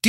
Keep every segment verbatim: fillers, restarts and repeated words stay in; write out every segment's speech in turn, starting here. Do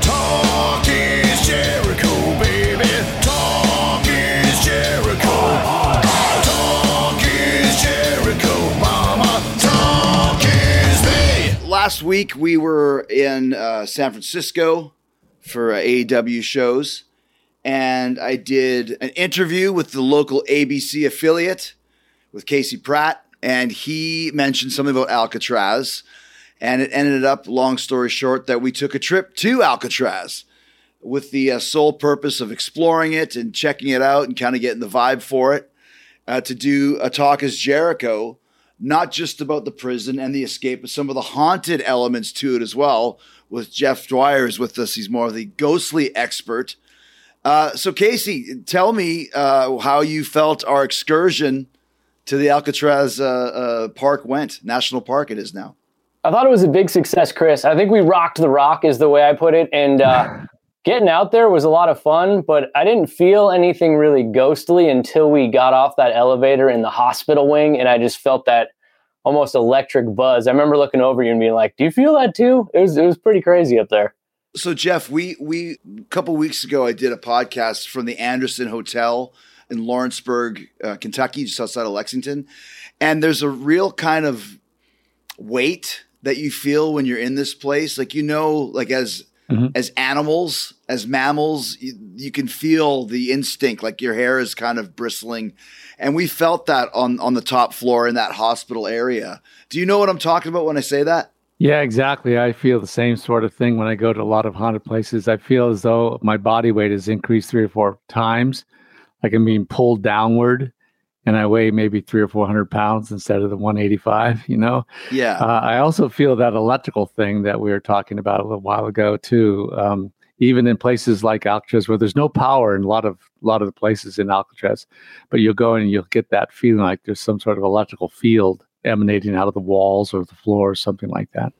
Talk is Jericho, baby. Talk is Jericho. Talk is Jericho, mama. Talk is me. Last week we were in uh, San Francisco for uh, A E W shows, and I did an interview with the local A B C affiliate with Casey Pratt, and he mentioned something about Alcatraz. And it ended up, long story short, that we took a trip to Alcatraz with the uh, sole purpose of exploring it and checking it out and kind of getting the vibe for it, uh, to do a Talk Is Jericho, not just about the prison and the escape, but some of the haunted elements to it as well, with Jeff Dwyer is with us. He's more of the ghostly expert. Uh, so, Casey, tell me uh, how you felt our excursion to the Alcatraz uh, uh, Park went. National Park it is now. I thought it was a big success, Chris. I think we rocked the rock is the way I put it. And uh, getting out there was a lot of fun, but I didn't feel anything really ghostly until we got off that elevator in the hospital wing. And I just felt that almost electric buzz. I remember looking over you and being like, do you feel that too? It was, it was pretty crazy up there. So Jeff, we, we, a couple of weeks ago, I did a podcast from the Anderson Hotel in Lawrenceburg, uh, Kentucky, just outside of Lexington. And there's a real kind of weight that you feel when you're in this place, like, you know, like as, mm-hmm. as animals, as mammals, you, you can feel the instinct, like your hair is kind of bristling. And we felt that on, on the top floor in that hospital area. Do you know what I'm talking about when I say that? Yeah, exactly. I feel the same sort of thing when I go to a lot of haunted places. I feel as though my body weight has increased three or four times. Like I'm being pulled downward. And I weigh maybe three or four hundred pounds instead of the one eighty-five, you know? Yeah. Uh, I also feel that electrical thing that we were talking about a little while ago, too. Um, even in places like Alcatraz, where there's no power in a lot of a lot of the places in Alcatraz, but you'll go in and you'll get that feeling like there's some sort of electrical field emanating out of the walls or the floor or something like that.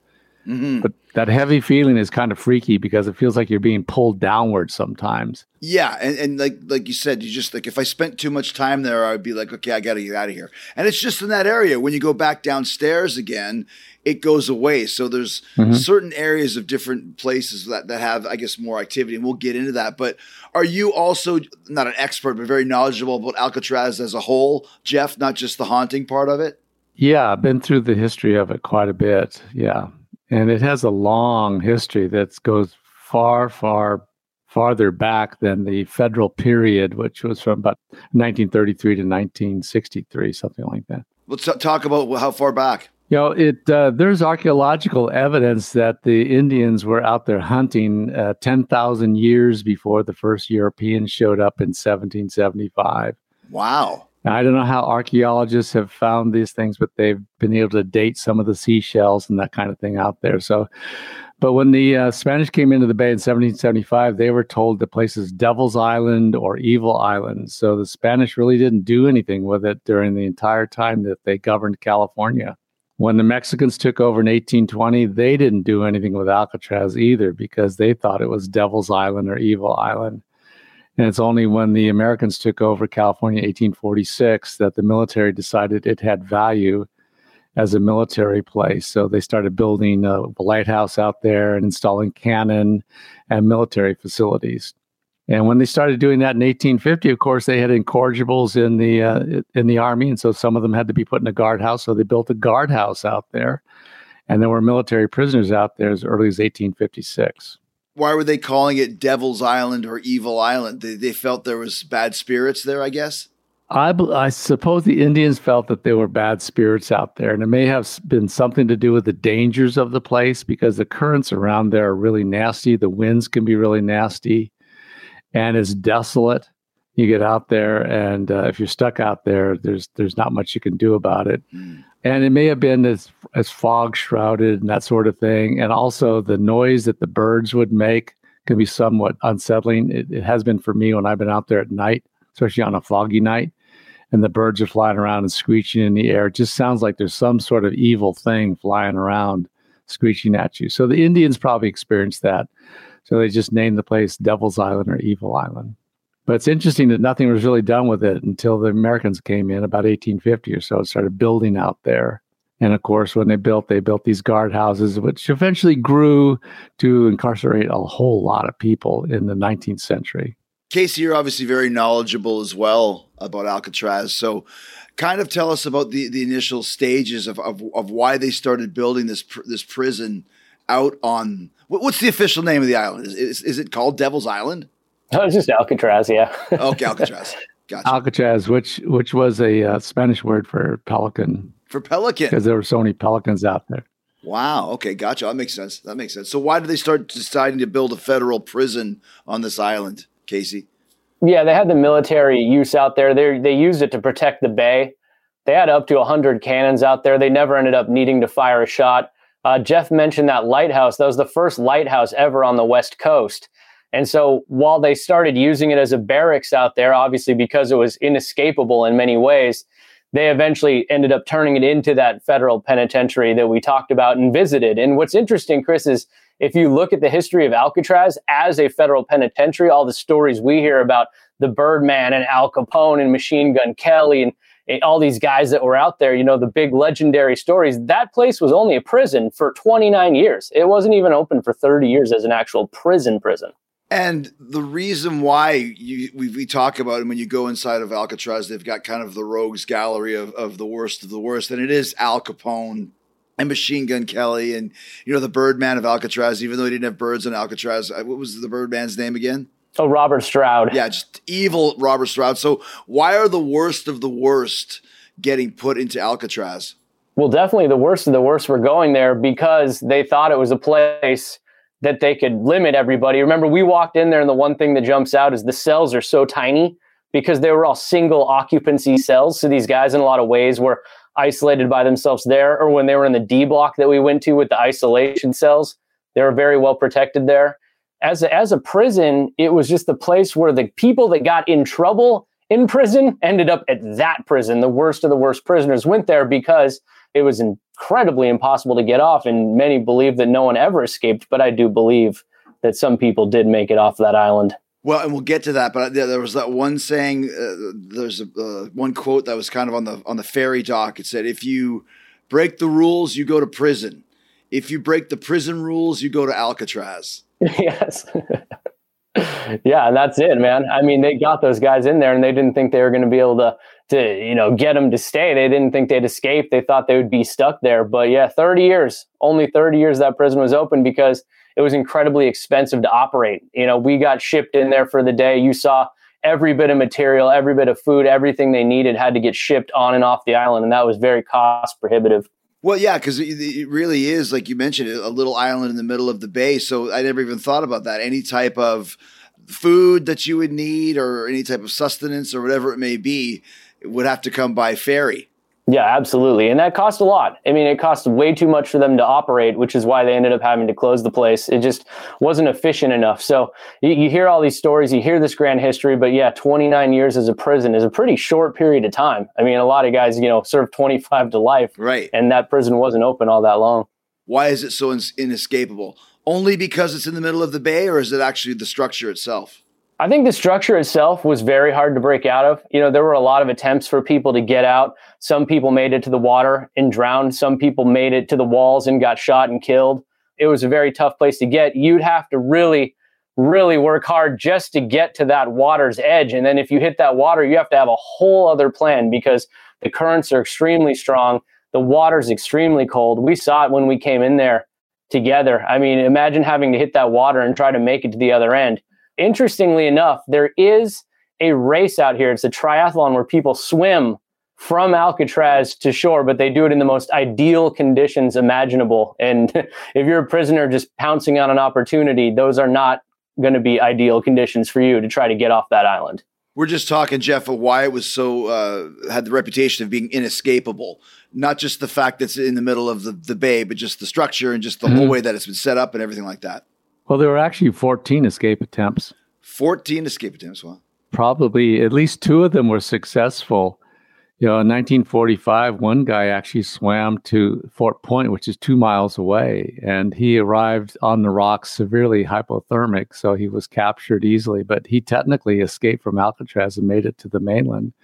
Mm-hmm. But that heavy feeling is kind of freaky because it feels like you're being pulled downward sometimes. Yeah. And, and like like you said, you just like if I spent too much time there, I would be like, OK, I got to get out of here. And it's just in that area. When you go back downstairs again, it goes away. So there's mm-hmm. certain areas of different places that, that have, I guess, more activity. And we'll get into that. But are you also not an expert, but very knowledgeable about Alcatraz as a whole, Jeff, not just the haunting part of it? Yeah, I've been through the history of it quite a bit. Yeah. And it has a long history that goes far, far, farther back than the federal period, which was from about nineteen thirty-three to nineteen sixty-three, something like that. Let's talk about how far back. You know, it, uh, there's archaeological evidence that the Indians were out there hunting uh, ten thousand years before the first Europeans showed up in seventeen seventy-five. Wow. Now, I don't know how archaeologists have found these things, but they've been able to date some of the seashells and that kind of thing out there. So, but when the uh, Spanish came into the bay in seventeen seventy-five, they were told the place is Devil's Island or Evil Island. So the Spanish really didn't do anything with it during the entire time that they governed California. When the Mexicans took over in eighteen twenty, they didn't do anything with Alcatraz either because they thought it was Devil's Island or Evil Island. And it's only when the Americans took over California in eighteen forty-six that the military decided it had value as a military place. So they started building a lighthouse out there and installing cannon and military facilities. And when they started doing that in eighteen fifty, of course, they had incorrigibles in the uh, in the army. And so some of them had to be put in a guardhouse. So they built a guardhouse out there. and there were military prisoners out there as early as eighteen fifty-six. Why were they calling it Devil's Island or Evil Island? They, they felt there was bad spirits there, I guess? I, I suppose the Indians felt that there were bad spirits out there, and it may have been something to do with the dangers of the place, because the currents around there are really nasty. The winds can be really nasty, and it's desolate. You get out there, and uh, if you're stuck out there, there's there's not much you can do about it. Mm. And it may have been as, as fog shrouded and that sort of thing. And also the noise that the birds would make can be somewhat unsettling. It, it has been for me when I've been out there at night, especially on a foggy night, and the birds are flying around and screeching in the air. It just sounds like there's some sort of evil thing flying around, screeching at you. So the Indians probably experienced that. So they just named the place Devil's Island or Evil Island. But it's interesting that nothing was really done with it until the Americans came in about eighteen fifty or so. It started building out there. And of course, when they built, they built these guardhouses, which eventually grew to incarcerate a whole lot of people in the nineteenth century. Casey, you're obviously very knowledgeable as well about Alcatraz. So kind of tell us about the, the initial stages of, of, of why they started building this pr- this prison out on... What's the official name of the island? Is, is, is it called Devil's Island? Oh, it's just Alcatraz, yeah. Okay, Alcatraz. Gotcha. Alcatraz, which which was a uh, Spanish word for pelican. For pelican. Because there were so many pelicans out there. Wow. Okay, gotcha. That makes sense. That makes sense. So why did they start deciding to build a federal prison on this island, Casey? Yeah, they had the military use out there. They they used it to protect the bay. They had up to one hundred cannons out there. They never ended up needing to fire a shot. Uh, Jeff mentioned that lighthouse. That was the first lighthouse ever on the West Coast. And so while they started using it as a barracks out there, obviously because it was inescapable in many ways, they eventually ended up turning it into that federal penitentiary that we talked about and visited. And what's interesting, Chris, is if you look at the history of Alcatraz as a federal penitentiary, all the stories we hear about the Birdman and Al Capone and Machine Gun Kelly and, and all these guys that were out there, you know, the big legendary stories, that place was only a prison for twenty-nine years. It wasn't even open for thirty years as an actual prison prison. And the reason why you, we, we talk about it, when you go inside of Alcatraz, they've got kind of the rogues gallery of, of the worst of the worst. And it is Al Capone and Machine Gun Kelly and, you know, the Birdman of Alcatraz, even though he didn't have birds on Alcatraz. What was the Birdman's name again? Oh, Robert Stroud. Yeah, just evil Robert Stroud. So why are the worst of the worst getting put into Alcatraz? Well, definitely the worst of the worst were going there because they thought it was a place that they could limit everybody. Remember, we walked in there and the one thing that jumps out is the cells are so tiny because they were all single occupancy cells. So these guys in a lot of ways were isolated by themselves there, or when they were in the D block that we went to with the isolation cells, they were very well protected there. As a, as a prison, it was just the place where the people that got in trouble in prison ended up at that prison. The worst of the worst prisoners went there because it was incredibly impossible to get off, and many believe that no one ever escaped, but I do believe that some people did make it off that island. Well, and we'll get to that, but there was that one saying, uh, there's a, uh, one quote that was kind of on the on the ferry dock. It said, if you break the rules, you go to prison. If you break the prison rules, you go to Alcatraz. Yes. Yeah, and that's it, man. I mean, they got those guys in there and they didn't think they were going to be able to, to, you know, get them to stay. They didn't think they'd escape. They thought they would be stuck there. But yeah, thirty years, only thirty years that prison was open because it was incredibly expensive to operate. You know, we got shipped in there for the day. You saw every bit of material, every bit of food, everything they needed had to get shipped on and off the island. And that was very cost prohibitive. Well, yeah, because it really is, like you mentioned, a little island in the middle of the bay. So I never even thought about that. Any type of food that you would need or any type of sustenance or whatever it may be would have to come by ferry. Yeah, absolutely. And that cost a lot. I mean, it cost way too much for them to operate, which is why they ended up having to close the place. It just wasn't efficient enough. So you, you hear all these stories, you hear this grand history, but yeah, twenty-nine years as a prison is a pretty short period of time. I mean, a lot of guys, you know, serve twenty-five to life. Right. And that prison wasn't open all that long. Why is it so in- inescapable? Only because it's in the middle of the bay, or is it actually the structure itself? I think the structure itself was very hard to break out of. You know, there were a lot of attempts for people to get out. Some people made it to the water and drowned. Some people made it to the walls and got shot and killed. It was a very tough place to get. You'd have to really, really work hard just to get to that water's edge. And then if you hit that water, you have to have a whole other plan because the currents are extremely strong. The water's extremely cold. We saw it when we came in there together. I mean, imagine having to hit that water and try to make it to the other end. Interestingly enough, there is a race out here. It's a triathlon where people swim from Alcatraz to shore, but they do it in the most ideal conditions imaginable. And if you're a prisoner just pouncing on an opportunity, those are not going to be ideal conditions for you to try to get off that island. We're just talking, Jeff, of why it was so, uh, had the reputation of being inescapable. Not just the fact that it's in the middle of the, the bay, but just the structure and just the mm-hmm. whole way that it's been set up and everything like that. Well, there were actually fourteen escape attempts. fourteen escape attempts, wow. Probably at least two of them were successful. You know, in nineteen forty-five, one guy actually swam to Fort Point, which is two miles away, and he arrived on the rocks severely hypothermic, so he was captured easily, but he technically escaped from Alcatraz and made it to the mainland.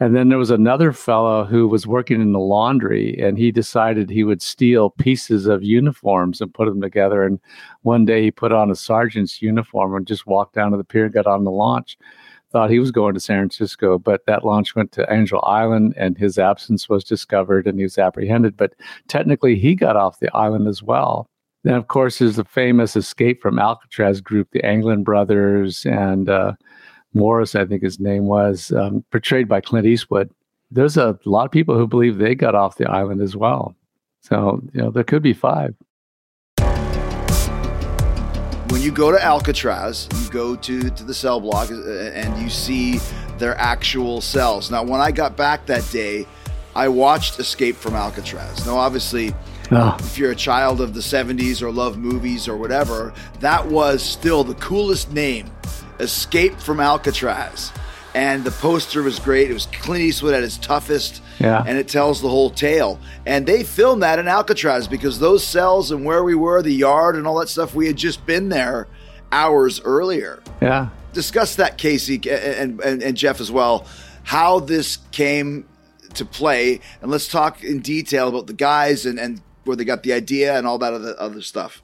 And then there was another fellow who was working in the laundry, and he decided he would steal pieces of uniforms and put them together, and one day he put on a sergeant's uniform and just walked down to the pier and got on the launch. Thought he was going to San Francisco, but that launch went to Angel Island, and his absence was discovered, and he was apprehended. But technically, he got off the island as well. Then, of course, there's the famous Escape from Alcatraz group, the Anglin brothers, and uh, Morris, I think his name was, um, portrayed by Clint Eastwood. There's a lot of people who believe they got off the island as well. So, you know, there could be five. When you go to Alcatraz, you go to, to the cell block and you see their actual cells. Now, when I got back that day, I watched Escape from Alcatraz. Now, obviously, oh. if you're a child of the seventies or love movies or whatever, that was still the coolest name, Escape from Alcatraz. And the poster was great. It was Clint Eastwood at his toughest. Yeah. And it tells the whole tale. And they filmed that in Alcatraz because those cells and where we were, the yard and all that stuff, we had just been there hours earlier. Yeah. Discuss that, Casey and, and, and Jeff as well, how this came to play. And let's talk in detail about the guys and, and where they got the idea and all that other, other stuff.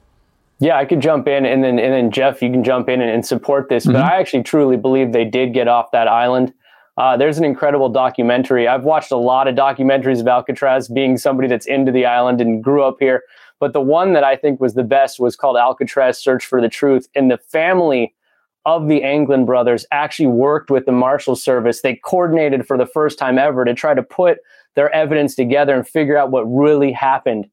Yeah, I could jump in and then, and then Jeff, you can jump in and, and support this. Mm-hmm. But I actually truly believe they did get off that island. Uh, there's an incredible documentary. I've watched a lot of documentaries of Alcatraz, being somebody that's into the island and grew up here. But the one that I think was the best was called Alcatraz Search for the Truth. And the family of the Anglin brothers actually worked with the Marshal Service. They coordinated for the first time ever to try to put their evidence together and figure out what really happened.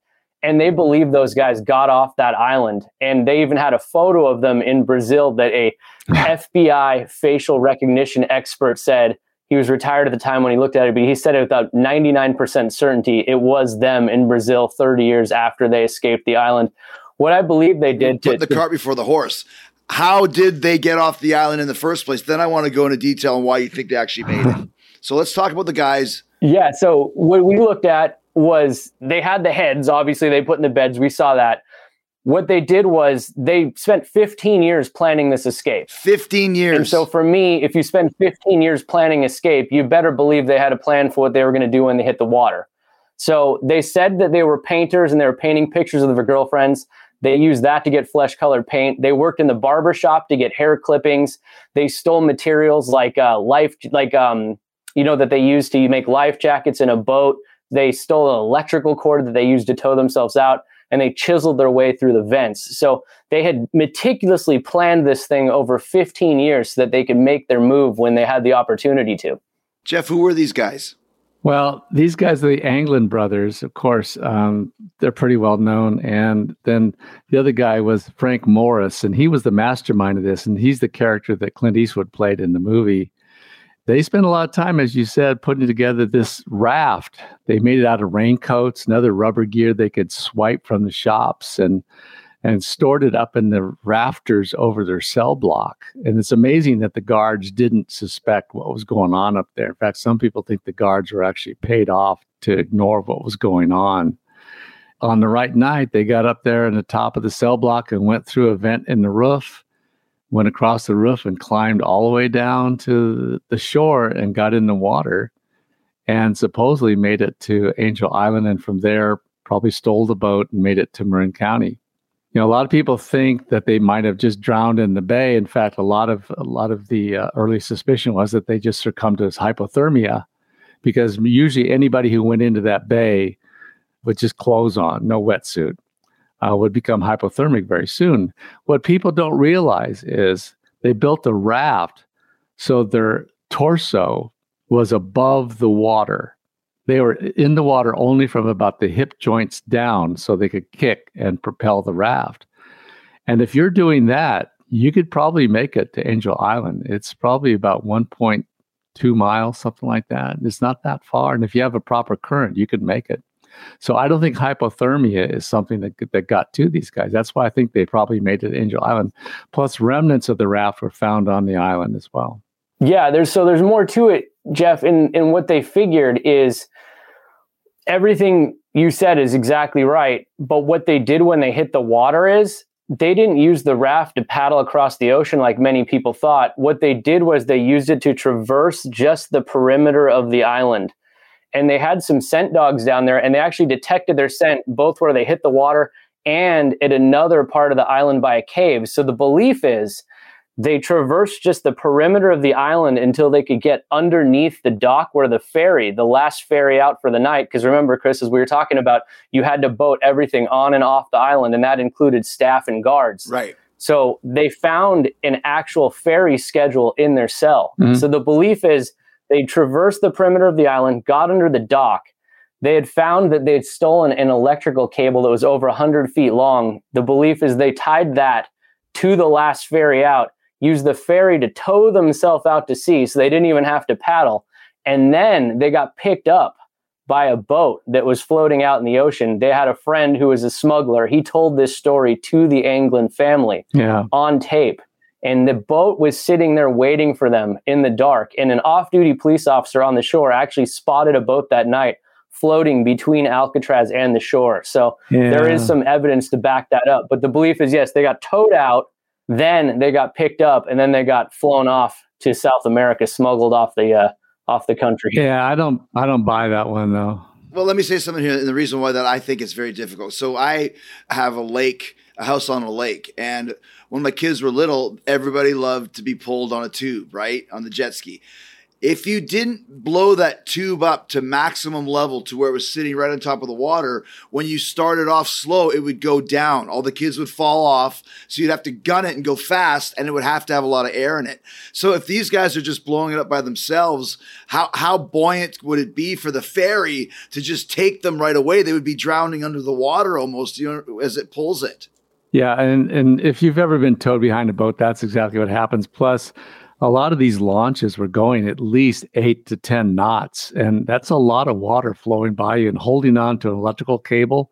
And they believe those guys got off that island. And they even had a photo of them in Brazil that a F B I facial recognition expert said. He was retired at the time when he looked at it, but he said it without ninety-nine percent certainty. It was them in Brazil thirty years after they escaped the island. What I believe they did... Put to, the cart before the horse. How did they get off the island in the first place? Then I want to go into detail on why you think they actually made it. So let's talk about the guys. Yeah, so what we looked at was they had the heads. Obviously, they put in the beds. We saw that. What they did was they spent fifteen years planning this escape. fifteen years. And so for me, if you spend fifteen years planning escape, you better believe they had a plan for what they were going to do when they hit the water. So they said that they were painters and they were painting pictures of their girlfriends. They used that to get flesh-colored paint. They worked in the barber shop to get hair clippings. They stole materials like uh, life, like um, you know, that they used to make life jackets in a boat. They stole an electrical cord that they used to tow themselves out. And they chiseled their way through the vents. So they had meticulously planned this thing over fifteen years so that they could make their move when they had the opportunity to. Jeff, who were these guys? Well, these guys are the Anglin brothers, of course. Um, they're pretty well known. And then the other guy was Frank Morris, and he was the mastermind of this. And he's the character that Clint Eastwood played in the movie. They spent a lot of time, as you said, putting together this raft. They made it out of raincoats and other rubber gear they could swipe from the shops and and stored it up in the rafters over their cell block. And it's amazing that the guards didn't suspect what was going on up there. In fact, some people think the guards were actually paid off to ignore what was going on. On the right night, they got up there in the top of the cell block and went through a vent in the roof, went across the roof and climbed all the way down to the shore and got in the water and supposedly made it to Angel Island. And from there, probably stole the boat and made it to Marin County. You know, a lot of people think that they might have just drowned in the bay. In fact, a lot of a lot of the uh, early suspicion was that they just succumbed to hypothermia, because usually anybody who went into that bay with just clothes on, no wetsuit, uh, would become hypothermic very soon. What people don't realize is they built a raft so their torso was above the water. They were in the water only from about the hip joints down so they could kick and propel the raft. And if you're doing that, you could probably make it to Angel Island. It's probably about one point two miles, something like that. It's not that far. And if you have a proper current, you could make it. So I don't think hypothermia is something that, that got to these guys. That's why I think they probably made it to Angel Island. Plus, remnants of the raft were found on the island as well. Yeah, there's so there's more to it, Jeff. And, and what they figured is everything you said is exactly right. But what they did when they hit the water is they didn't use the raft to paddle across the ocean like many people thought. What they did was they used it to traverse just the perimeter of the island. And they had some scent dogs down there, and they actually detected their scent both where they hit the water and at another part of the island by a cave. So the belief is they traversed just the perimeter of the island until they could get underneath the dock where the ferry, the last ferry out for the night, because remember, Chris, as we were talking about, you had to boat everything on and off the island, and that included staff and guards. Right. So they found an actual ferry schedule in their cell. Mm-hmm. So the belief is they traversed the perimeter of the island, got under the dock. They had found that they had stolen an electrical cable that was over one hundred feet long. The belief is they tied that to the last ferry out, used the ferry to tow themselves out to sea so they didn't even have to paddle. And then they got picked up by a boat that was floating out in the ocean. They had a friend who was a smuggler. He told this story to the Anglin family yeah. on tape. And the boat was sitting there waiting for them in the dark. And an off-duty police officer on the shore actually spotted a boat that night floating between Alcatraz and the shore. So yeah. there is some evidence to back that up. But the belief is, yes, they got towed out, then they got picked up, and then they got flown off to South America, smuggled off the uh, off the country. Yeah, I don't, I don't buy that one, though. Well, let me say something here. And the reason why that I think it's very difficult. So I have a lake, a house on a lake. And when my kids were little, everybody loved to be pulled on a tube, right? On the jet ski. If you didn't blow that tube up to maximum level to where it was sitting right on top of the water, when you started off slow, it would go down. All the kids would fall off. So you'd have to gun it and go fast, and it would have to have a lot of air in it. So if these guys are just blowing it up by themselves, how, how buoyant would it be for the ferry to just take them right away? They would be drowning under the water almost, you know, as it pulls it. Yeah, and, and if you've ever been towed behind a boat, that's exactly what happens. Plus, a lot of these launches were going at least eight to ten knots, and that's a lot of water flowing by you and holding on to an electrical cable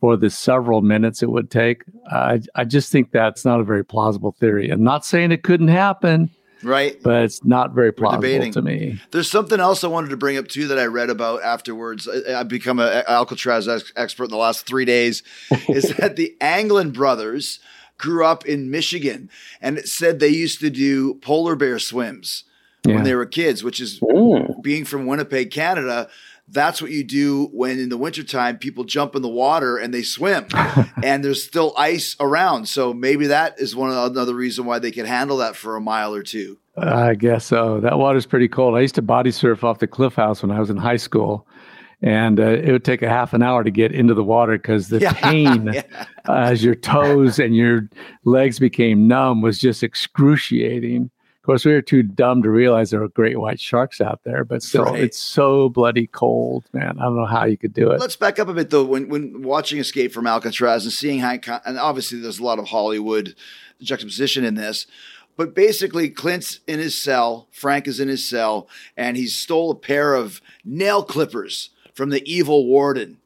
for the several minutes it would take. Uh, I, I just think that's not a very plausible theory. I'm not saying it couldn't happen. Right. But it's not very plausible to me. There's something else I wanted to bring up, too, that I read about afterwards. I, I've become an Alcatraz ex- expert in the last three days, is that the Anglin brothers grew up in Michigan, and it said they used to do polar bear swims yeah. when they were kids, which is, Ooh. being from Winnipeg, Canada, that's what you do when in the wintertime people jump in the water and they swim and there's still ice around. So maybe that is one another reason why they could handle that for a mile or two. I guess so. That water's pretty cold. I used to body surf off the Cliff House when I was in high school. And uh, it would take a half an hour to get into the water because the yeah. pain yeah. Uh, as your toes and your legs became numb was just excruciating. Of course, we were too dumb to realize there were great white sharks out there, but still, right. it's so bloody cold, man. I don't know how you could do it. Let's back up a bit, though. When when watching Escape from Alcatraz and seeing how, and obviously there's a lot of Hollywood juxtaposition in this. But basically, Clint's in his cell, Frank is in his cell, and he stole a pair of nail clippers from the evil warden.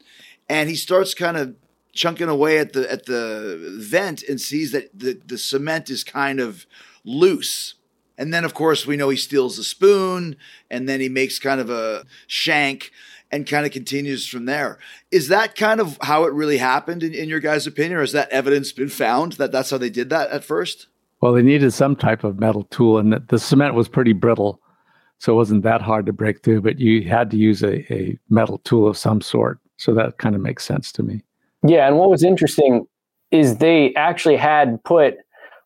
And he starts kind of chunking away at the at the vent and sees that the, the cement is kind of loose. And then, of course, we know he steals a spoon, and then he makes kind of a shank and kind of continues from there. Is that kind of how it really happened, in, in your guys' opinion, or has that evidence been found that that's how they did that at first? Well, they needed some type of metal tool, and the cement was pretty brittle. So it wasn't that hard to break through, but you had to use a, a metal tool of some sort. So that kind of makes sense to me. Yeah. And what was interesting is they actually had put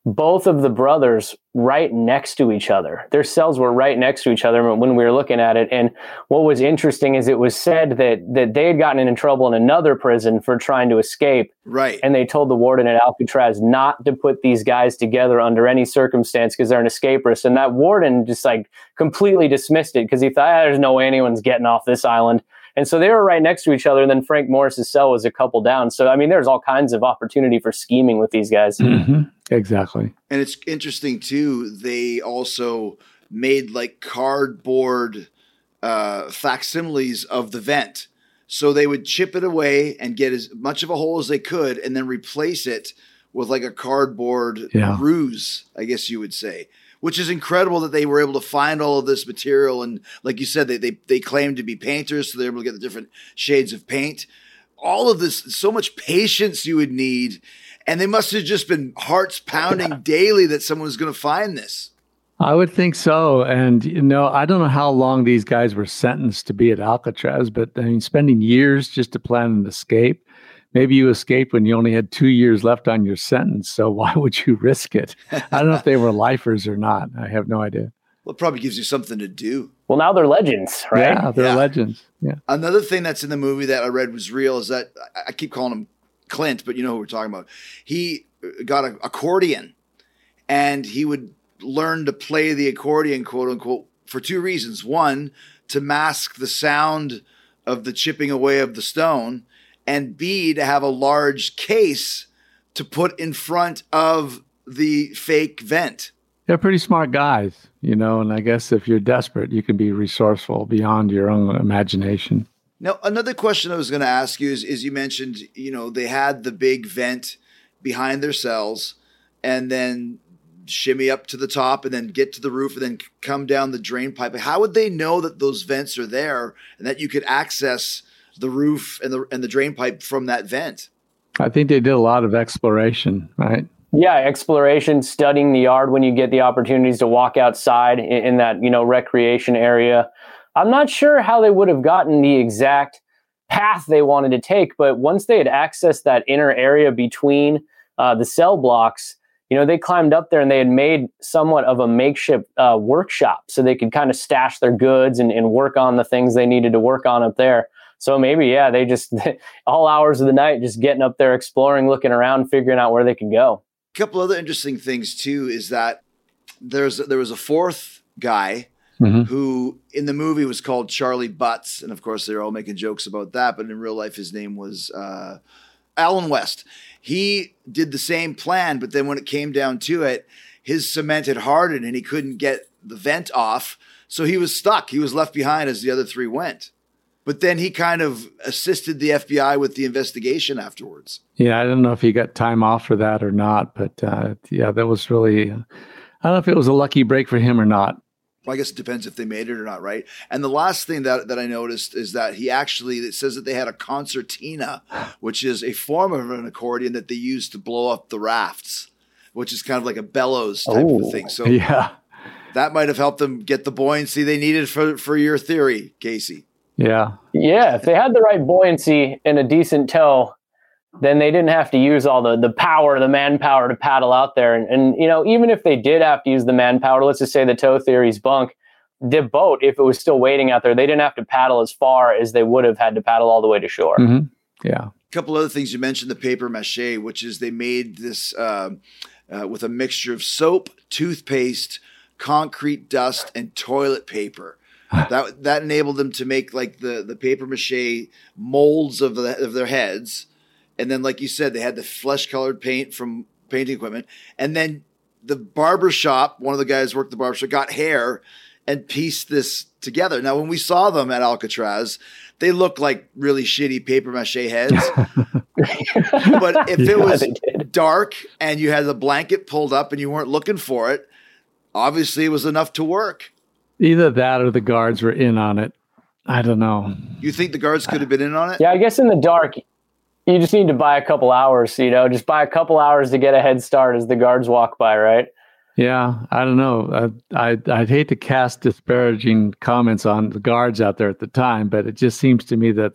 both of the brothers right next to each other. Their cells were right next to each other when we were looking at it. And what was interesting is it was said that that they had gotten in trouble in another prison for trying to escape. Right. And they told the warden at Alcatraz not to put these guys together under any circumstance because they're an escapist. And that warden just like completely dismissed it because he thought, ah, there's no way anyone's getting off this island. And so they were right next to each other. And then Frank Morris's cell was a couple down. So, I mean, there's all kinds of opportunity for scheming with these guys. Mm-hmm. Exactly. And it's interesting too. They also made like cardboard uh, facsimiles of the vent. So they would chip it away and get as much of a hole as they could and then replace it with like a cardboard yeah. ruse, I guess you would say. Which is incredible that they were able to find all of this material. And like you said, they they they claimed to be painters, so they're able to get the different shades of paint. All of this, so much patience you would need. And they must have just been hearts pounding yeah. daily that someone was going to find this. I would think so. And, you know, I don't know how long these guys were sentenced to be at Alcatraz, but I mean, spending years just to plan an escape. Maybe you escaped when you only had two years left on your sentence. So why would you risk it? I don't know if they were lifers or not. I have no idea. Well, it probably gives you something to do. Well, now they're legends, right? Yeah, they're yeah. legends. Yeah. Another thing that's in the movie that I read was real is that I keep calling him Clint, but you know who we're talking about. He got an accordion and he would learn to play the accordion, quote unquote, for two reasons. One, to mask the sound of the chipping away of the stone. And B, to have a large case to put in front of the fake vent. They're pretty smart guys, you know, and I guess if you're desperate, you can be resourceful beyond your own imagination. Now, another question I was going to ask you is, is you mentioned, you know, they had the big vent behind their cells and then shimmy up to the top and then get to the roof and then come down the drain pipe. How would they know that those vents are there and that you could access the roof and the and the drain pipe from that vent? I think they did a lot of exploration, right? Yeah, exploration, studying the yard when you get the opportunities to walk outside in, in that, you know, recreation area. I'm not sure how they would have gotten the exact path they wanted to take, but once they had accessed that inner area between uh, the cell blocks, you know, they climbed up there and they had made somewhat of a makeshift uh, workshop so they could kind of stash their goods and, and work on the things they needed to work on up there. So maybe, yeah, they just, all hours of the night, just getting up there, exploring, looking around, figuring out where they can go. A couple other interesting things, too, is that there's there was a fourth guy mm-hmm. who in the movie was called Charlie Butts. And, of course, they were all making jokes about that. But in real life, his name was uh, Alan West. He did the same plan, but then when it came down to it, his cement had hardened and he couldn't get the vent off. So he was stuck. He was left behind as the other three went. But then he kind of assisted the F B I with the investigation afterwards. Yeah, I don't know if he got time off for that or not. But uh, yeah, that was really, uh, I don't know if it was a lucky break for him or not. Well, I guess it depends if they made it or not, right? And the last thing that, that I noticed is that he actually, it says that they had a concertina, which is a form of an accordion that they used to blow up the rafts, which is kind of like a bellows type oh, of thing. So yeah, that might have helped them get the buoyancy they needed for, for your theory, Casey. Yeah. Yeah. If they had the right buoyancy and a decent tow, then they didn't have to use all the, the power, the manpower to paddle out there. And, and, you know, even if they did have to use the manpower, let's just say the tow theory's bunk, the boat, if it was still waiting out there, they didn't have to paddle as far as they would have had to paddle all the way to shore. Mm-hmm. Yeah. A couple other things you mentioned, the paper mache, which is they made this uh, uh, with a mixture of soap, toothpaste, concrete dust, and toilet paper. That that enabled them to make like the, the paper mache molds of the, of their heads. And then, like you said, they had the flesh colored paint from painting equipment. And then the barbershop, one of the guys worked the barbershop, got hair and pieced this together. Now, when we saw them at Alcatraz, they looked like really shitty paper mache heads. But if yeah, it was dark and you had the blanket pulled up and you weren't looking for it, obviously it was enough to work. Either that or the guards were in on it. I don't know. You think the guards could have been in on it? Yeah, I guess in the dark, you just need to buy a couple hours, you know, just buy a couple hours to get a head start as the guards walk by, right? Yeah, I don't know. I, I, I'd hate to cast disparaging comments on the guards out there at the time, but it just seems to me that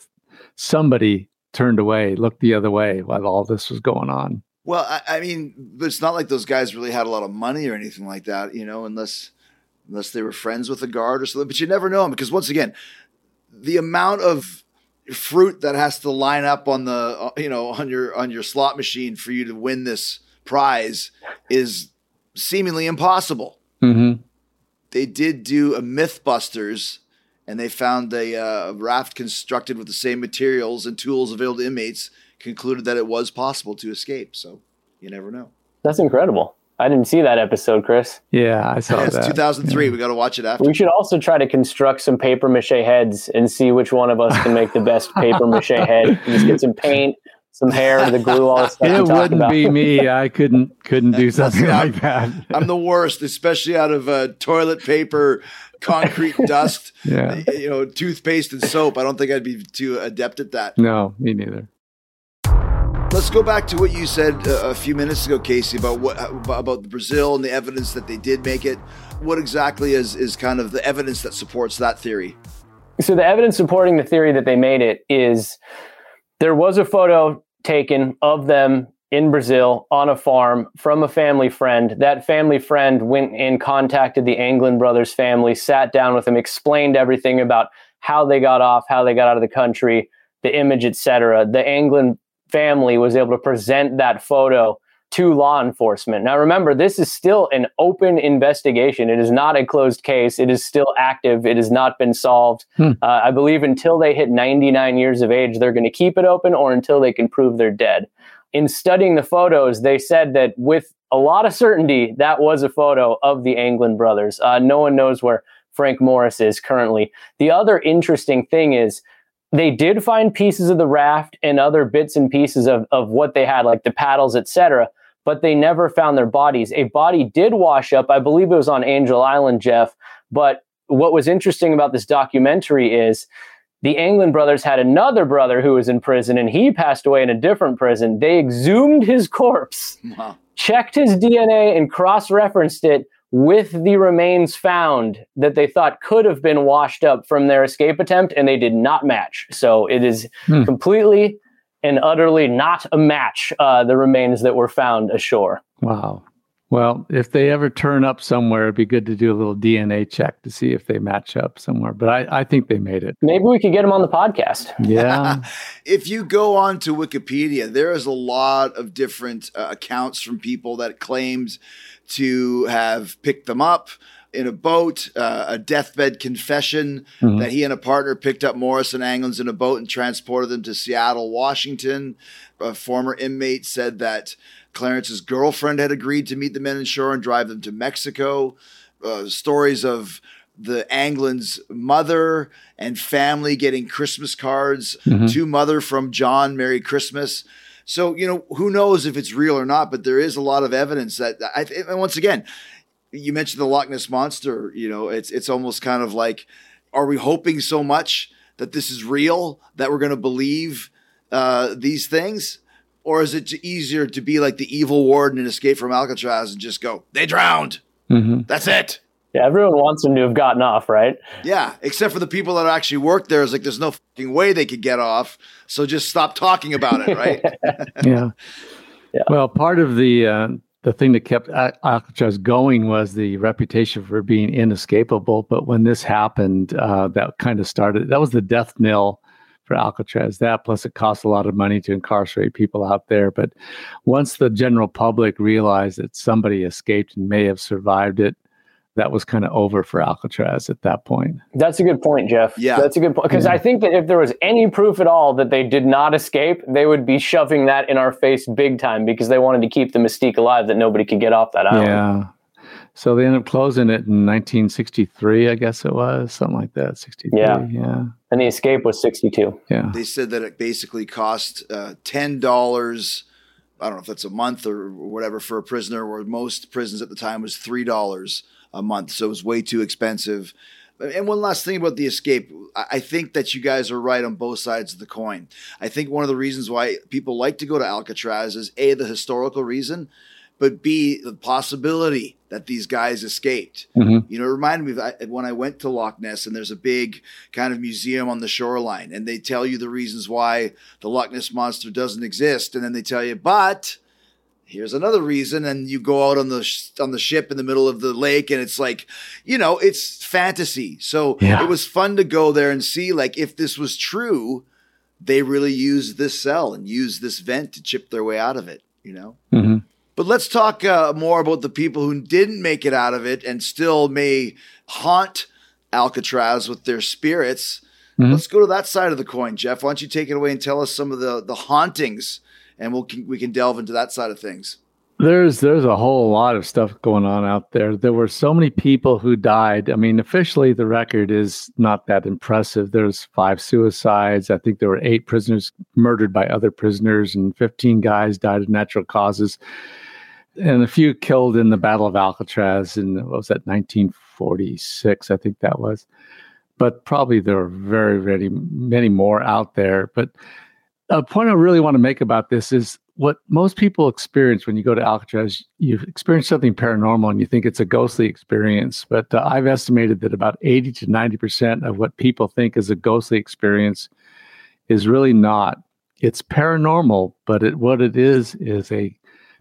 somebody turned away, looked the other way while all this was going on. Well, I, I mean, it's not like those guys really had a lot of money or anything like that, you know, unless unless they were friends with a guard or something. But you never know them because, once again, the amount of fruit that has to line up on the, you know, on your on your slot machine for you to win this prize is seemingly impossible. Mm-hmm. They did do a Mythbusters, and they found a uh, raft constructed with the same materials and tools available to inmates. Concluded that it was possible to escape, so you never know. That's incredible. I didn't see that episode, Chris. Yeah, I saw yes, that. It's two thousand three. Yeah. We got to watch it after. We should also try to construct some paper mache heads and see which one of us can make the best paper mache head. Just get some paint, some hair, the glue, all that stuff. It wouldn't about. be me. I couldn't couldn't do something like that. I'm the worst, especially out of uh, toilet paper, concrete dust, yeah. you know, toothpaste and soap. I don't think I'd be too adept at that. No, me neither. Let's go back to what you said uh, a few minutes ago, Casey, about what about Brazil and the evidence that they did make it. What exactly is, is kind of the evidence that supports that theory? So the evidence supporting the theory that they made it is there was a photo taken of them in Brazil on a farm from a family friend. That family friend went and contacted the Anglin brothers family, sat down with them, explained everything about how they got off, how they got out of the country, the image, et cetera. The Anglin family was able to present that photo to law enforcement. Now, remember, this is still an open investigation. It is not a closed case. It is still active. It has not been solved. Hmm. Uh, I believe until they hit ninety-nine years of age, they're going to keep it open or until they can prove they're dead. In studying the photos, they said that with a lot of certainty, that was a photo of the Anglin brothers. Uh, no one knows where Frank Morris is currently. The other interesting thing is they did find pieces of the raft and other bits and pieces of, of what they had, like the paddles, et cetera, but they never found their bodies. A body did wash up. I believe it was on Angel Island, Jeff. But what was interesting about this documentary is the Anglin brothers had another brother who was in prison, and he passed away in a different prison. They exhumed his corpse, wow. checked his D N A, and cross-referenced it with the remains found that they thought could have been washed up from their escape attempt, and they did not match. So it is hmm. completely and utterly not a match, uh, the remains that were found ashore. Wow. Well, if they ever turn up somewhere, it'd be good to do a little D N A check to see if they match up somewhere. But I, I think they made it. Maybe we could get them on the podcast. Yeah. If you go on to Wikipedia, there is a lot of different uh, accounts from people that claimed to have picked them up in a boat, uh, a deathbed confession mm-hmm. that he and a partner picked up Morris and Anglins in a boat and transported them to Seattle, Washington. A former inmate said that Clarence's girlfriend had agreed to meet the men ashore and drive them to Mexico. Uh, stories of the Anglin's mother and family getting Christmas cards mm-hmm. to mother from John, Merry Christmas. So, you know, who knows if it's real or not, but there is a lot of evidence that I th- and once again, you mentioned the Loch Ness Monster, you know, it's, it's almost kind of like, are we hoping so much that this is real, that we're going to believe uh, these things? Or is it easier to be like the evil warden in Escape from Alcatraz and just go, they drowned. Mm-hmm. That's it. Yeah, everyone wants them to have gotten off, right? Yeah, except for the people that actually worked there. It's like there's no fucking way they could get off. So just stop talking about it, right? yeah. yeah. Well, part of the uh, the thing that kept Alcatraz going was the reputation for being inescapable. But when this happened, uh, that kind of started. That was the death knell for Alcatraz, that plus it costs a lot of money to incarcerate people out there. But once the general public realized that somebody escaped and may have survived it, that was kind of over for Alcatraz at that point. That's a good point, Jeff. Yeah, that's a good point. Because yeah. I think that if there was any proof at all that they did not escape, they would be shoving that in our face big time because they wanted to keep the mystique alive that nobody could get off that island. Yeah. So they ended up closing it in nineteen sixty-three, I guess it was, something like that, sixty-three, yeah. yeah. And the escape was sixty-two. Yeah. They said that it basically cost uh, ten dollars, I don't know if that's a month or whatever, for a prisoner, where most prisons at the time was three dollars a month. So it was way too expensive. And one last thing about the escape. I think that you guys are right on both sides of the coin. I think one of the reasons why people like to go to Alcatraz is, A, the historical reason, but B, the possibility that these guys escaped. Mm-hmm. You know, it reminded me of I, when I went to Loch Ness, and there's a big kind of museum on the shoreline, and they tell you the reasons why the Loch Ness Monster doesn't exist. And then they tell you, but here's another reason. And you go out on the sh- on the ship in the middle of the lake, and it's like, you know, it's fantasy. So yeah. It was fun to go there and see, like, if this was true, they really used this cell and used this vent to chip their way out of it, you know? Mm-hmm. But let's talk uh, more about the people who didn't make it out of it and still may haunt Alcatraz with their spirits. Mm-hmm. Let's go to that side of the coin, Jeff. Why don't you take it away and tell us some of the, the hauntings, and we'll we can delve into that side of things. There's there's a whole lot of stuff going on out there. There were so many people who died. I mean, officially the record is not that impressive. There's five suicides. I think there were eight prisoners murdered by other prisoners, and fifteen guys died of natural causes, and a few killed in the Battle of Alcatraz in, what was that, nineteen forty-six, I think that was. But probably there are very, very many more out there. But a point I really want to make about this is what most people experience when you go to Alcatraz, you experience something paranormal and you think it's a ghostly experience. But uh, I've estimated that about eighty to ninety percent of what people think is a ghostly experience is really not. It's paranormal, but it, what it is is a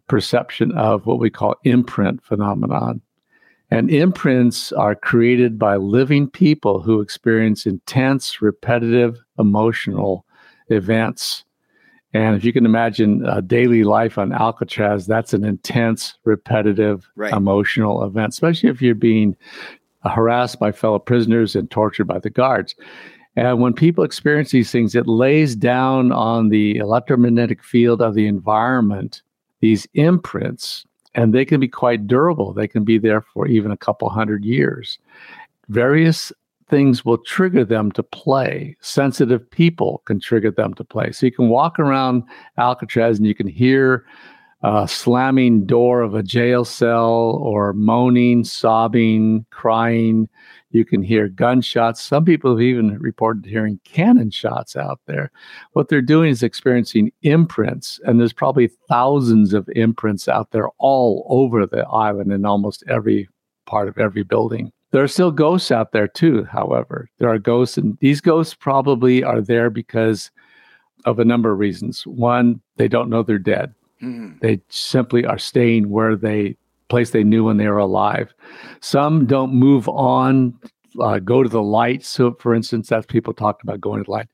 perception of what we call imprint phenomenon. And imprints are created by living people who experience intense, repetitive, emotional events. And if you can imagine uh, daily life on Alcatraz, that's an intense, repetitive, right. emotional event, especially if you're being harassed by fellow prisoners and tortured by the guards. And when people experience these things, it lays down on the electromagnetic field of the environment these imprints, and they can be quite durable. They can be there for even a couple hundred years. Various things will trigger them to play. Sensitive people can trigger them to play. So you can walk around Alcatraz and you can hear a slamming door of a jail cell, or moaning, sobbing, crying. You can hear gunshots. Some people have even reported hearing cannon shots out there. What they're doing is experiencing imprints, and there's probably thousands of imprints out there all over the island in almost every part of every building. There are still ghosts out there too, however. There are ghosts, and these ghosts probably are there because of a number of reasons. One, they don't know they're dead. Mm. They simply are staying where they, place they knew when they were alive. Some don't move on, uh, go to the light. So, for instance, that's people talking about going to the light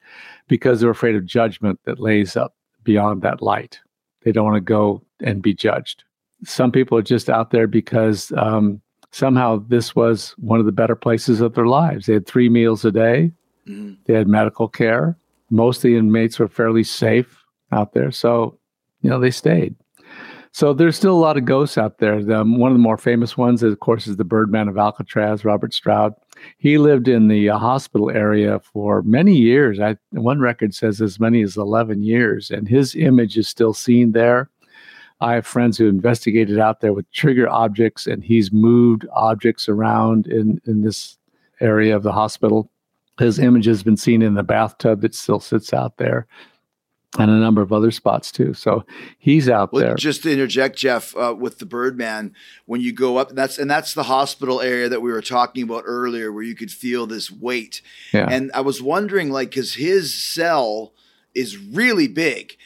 because they're afraid of judgment that lays up beyond that light. They don't want to go and be judged. Some people are just out there because... Um, Somehow this was one of the better places of their lives. They had three meals a day. Mm. They had medical care. Most of the inmates were fairly safe out there. So, you know, they stayed. So there's still a lot of ghosts out there. The, one of the more famous ones, of course, is the Birdman of Alcatraz, Robert Stroud. He lived in the uh, hospital area for many years. I, one record says as many as eleven years. And his image is still seen there. I have friends who investigated out there with trigger objects, and he's moved objects around in, in this area of the hospital. His image has been seen in the bathtub that still sits out there, and a number of other spots too. So he's out well, there. Just to interject, Jeff, uh, with the Birdman, when you go up, and that's and that's the hospital area that we were talking about earlier, where you could feel this weight. Yeah. And I was wondering, like, because his cell is really big.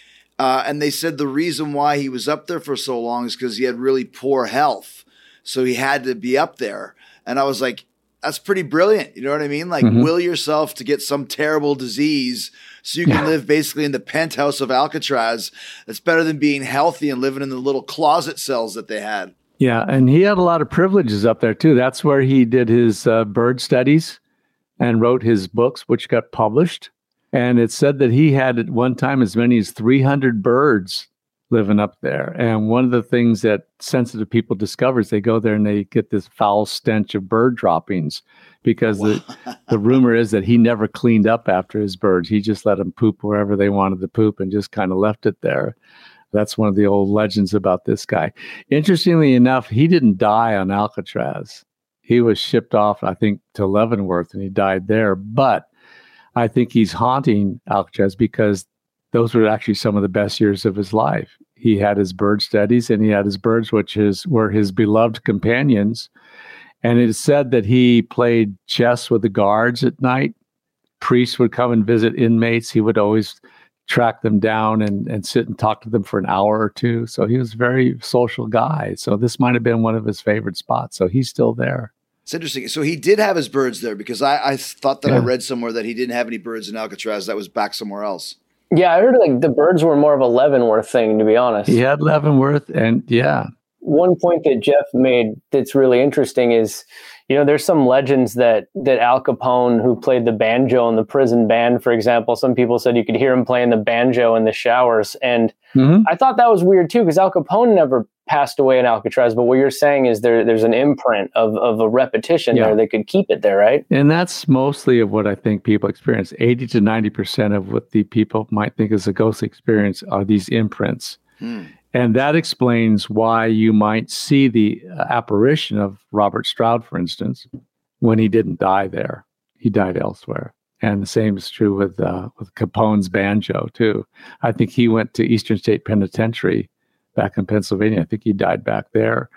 Uh, and they said the reason why he was up there for so long is because he had really poor health. So he had to be up there. And I was like, that's pretty brilliant. You know what I mean? Like, mm-hmm. will yourself to get some terrible disease so you can yeah. live basically in the penthouse of Alcatraz. That's better than being healthy and living in the little closet cells that they had. Yeah. And he had a lot of privileges up there, too. That's where he did his uh, bird studies and wrote his books, which got published. And it's said that he had at one time as many as three hundred birds living up there. And one of the things that sensitive people discover is they go there and they get this foul stench of bird droppings because wow. the, the rumor is that he never cleaned up after his birds. He just let them poop wherever they wanted to poop and just kind of left it there. That's one of the old legends about this guy. Interestingly enough, he didn't die on Alcatraz. He was shipped off, I think, to Leavenworth, and he died there. But I think he's haunting Alcatraz because those were actually some of the best years of his life. He had his bird studies, and he had his birds, which is, were his beloved companions. And it is said that he played chess with the guards at night. Priests would come and visit inmates. He would always track them down and, and sit and talk to them for an hour or two. So he was a very social guy. So this might have been one of his favorite spots. So he's still there. It's interesting. So he did have his birds there, because I, I thought that yeah. I read somewhere that he didn't have any birds in Alcatraz. That was back somewhere else. Yeah, I heard like the birds were more of a Leavenworth thing, to be honest. He had Leavenworth, and yeah. One point that Jeff made that's really interesting is, you know, there's some legends that that Al Capone, who played the banjo in the prison band, for example, some people said you could hear him playing the banjo in the showers. And mm-hmm. I thought that was weird too, because Al Capone never passed away in Alcatraz, but what you're saying is there there's an imprint of, of a repetition yeah. there that could keep it there, right? And that's mostly of what I think people experience. eighty to ninety percent of what the people might think is a ghost experience are these imprints. Hmm. And that explains why you might see the apparition of Robert Stroud, for instance, when he didn't die there. He died elsewhere. And the same is true with uh, with Capone's banjo, too. I think he went to Eastern State Penitentiary back in Pennsylvania. I think he died back there.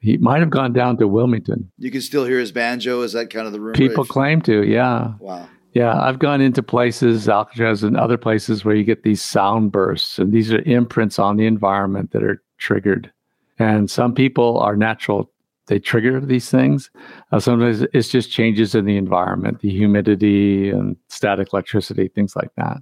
He might have gone down to Wilmington. You can still hear his banjo. Is that kind of the rumor? People claim to, yeah. Wow. Yeah, I've gone into places, Alcatraz and other places, where you get these sound bursts, and these are imprints on the environment that are triggered. And some people are natural. They trigger these things. Uh, sometimes it's just changes in the environment, the humidity and static electricity, things like that.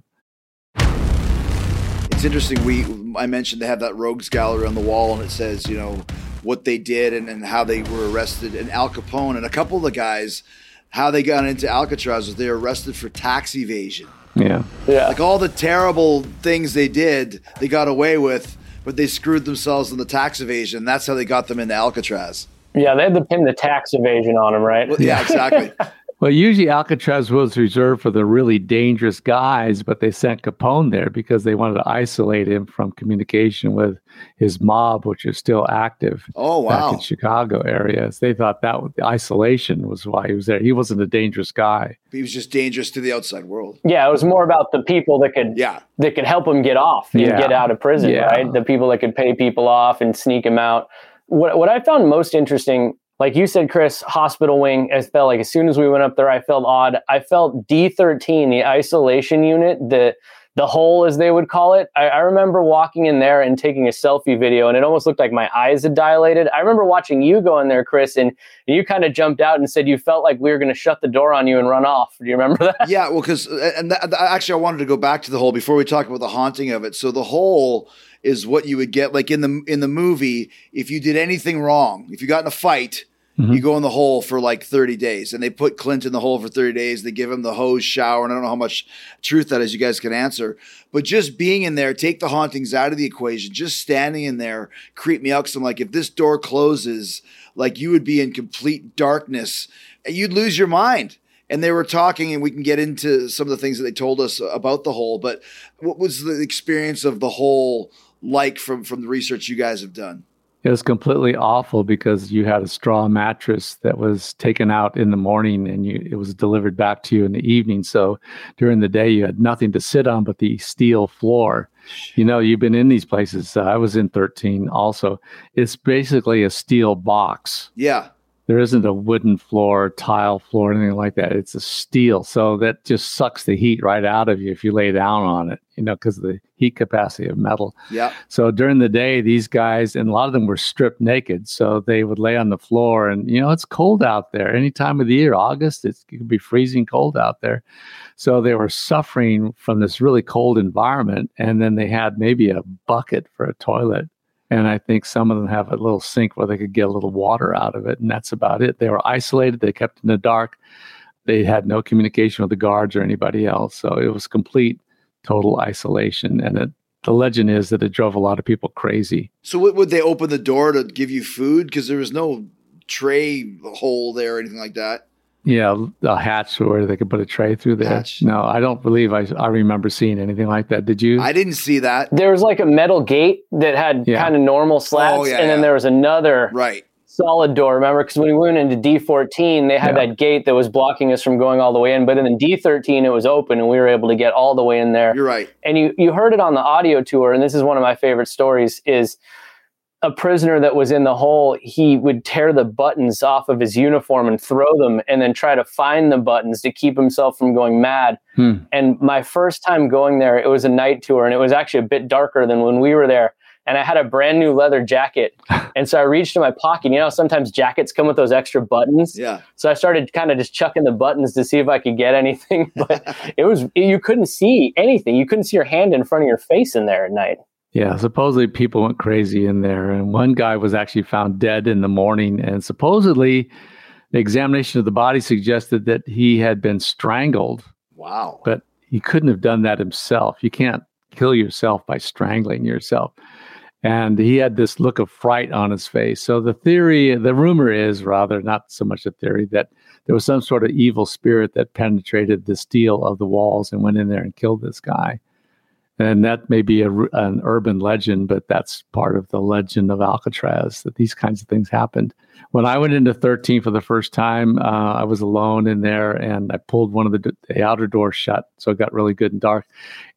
It's interesting. We I mentioned they have that rogues gallery on the wall, and it says, you know, what they did and, and how they were arrested. And Al Capone and a couple of the guys, how they got into Alcatraz was they were arrested for tax evasion. Yeah. Yeah. Like all the terrible things they did, they got away with, but they screwed themselves in the tax evasion. That's how they got them into Alcatraz. Yeah, they had to pin the tax evasion on them, right? Well, yeah, exactly. Well, usually Alcatraz was reserved for the really dangerous guys, but they sent Capone there because they wanted to isolate him from communication with his mob, which is still active. Oh, wow. Back in Chicago areas. They thought that the isolation was why he was there. He wasn't a dangerous guy. He was just dangerous to the outside world. Yeah, it was more about the people that could yeah. that could help him get off and yeah. get out of prison, yeah. right? The people that could pay people off and sneak him out. What what I found most interesting, like you said, Chris, hospital wing, I felt like as soon as we went up there, I felt odd. I felt D thirteen, the isolation unit, the the hole, as they would call it. I, I remember walking in there and taking a selfie video, and it almost looked like my eyes had dilated. I remember watching you go in there, Chris, and, and you kind of jumped out and said you felt like we were going to shut the door on you and run off. Do you remember that? Yeah, well, because and that, actually I wanted to go back to the hole before we talk about the haunting of it. So the hole is what you would get like in the in the movie. If you did anything wrong, if you got in a fight, mm-hmm. you go in the hole for like thirty days, and they put Clint in the hole for thirty days. They give him the hose shower, and I don't know how much truth that is, you guys can answer, but just being in there, take the hauntings out of the equation. Just standing in there creeped me out, because I'm like, if this door closes, like you would be in complete darkness and you'd lose your mind. And they were talking, and we can get into some of the things that they told us about the hole, but what was the experience of the hole like from, from the research you guys have done? It was completely awful, because you had a straw mattress that was taken out in the morning, and you, it was delivered back to you in the evening. So during the day, you had nothing to sit on but the steel floor. You know, you've been in these places. Uh, I was in thirteen also. It's basically a steel box. Yeah. There isn't a wooden floor, tile floor, anything like that. It's a steel. So that just sucks the heat right out of you if you lay down on it, you know, because of the heat capacity of metal. Yeah. So during the day, these guys, and a lot of them were stripped naked. So they would lay on the floor, and, you know, it's cold out there. Any time of the year, August, it's, it could be freezing cold out there. So they were suffering from this really cold environment. And then they had maybe a bucket for a toilet. And I think some of them have a little sink where they could get a little water out of it. And that's about it. They were isolated. They kept in the dark. They had no communication with the guards or anybody else. So it was complete, total isolation. And it, the legend is that it drove a lot of people crazy. So what, would they open the door to give you food? Because there was no tray hole there or anything like that. Yeah, a hatch where they could put a tray through there. Hatch. No, I don't believe I I remember seeing anything like that. Did you? I didn't see that. There was like a metal gate that had yeah. kind of normal slats, oh, yeah, and then yeah. there was another right. solid door, remember? Because when we went into D fourteen, they had yeah. that gate that was blocking us from going all the way in. But in D thirteen, it was open, and we were able to get all the way in there. You're right. And you, you heard it on the audio tour, and this is one of my favorite stories, is a prisoner that was in the hole, he would tear the buttons off of his uniform and throw them and then try to find the buttons to keep himself from going mad. Hmm. And my first time going there, it was a night tour, and it was actually a bit darker than when we were there. And I had a brand new leather jacket. And so I reached in my pocket. You know, sometimes jackets come with those extra buttons. Yeah. So I started kind of just chucking the buttons to see if I could get anything. But it was, you couldn't see anything. You couldn't see your hand in front of your face in there at night. Yeah, supposedly people went crazy in there. And one guy was actually found dead in the morning. And supposedly the examination of the body suggested that he had been strangled. Wow. But he couldn't have done that himself. You can't kill yourself by strangling yourself. And he had this look of fright on his face. So the theory, the rumor is rather, not so much a theory, that there was some sort of evil spirit that penetrated the steel of the walls and went in there and killed this guy. And that may be a, an urban legend, but that's part of the legend of Alcatraz, that these kinds of things happened. When I went into thirteen for the first time, uh, I was alone in there, and I pulled one of the, the outer doors shut, so it got really good and dark.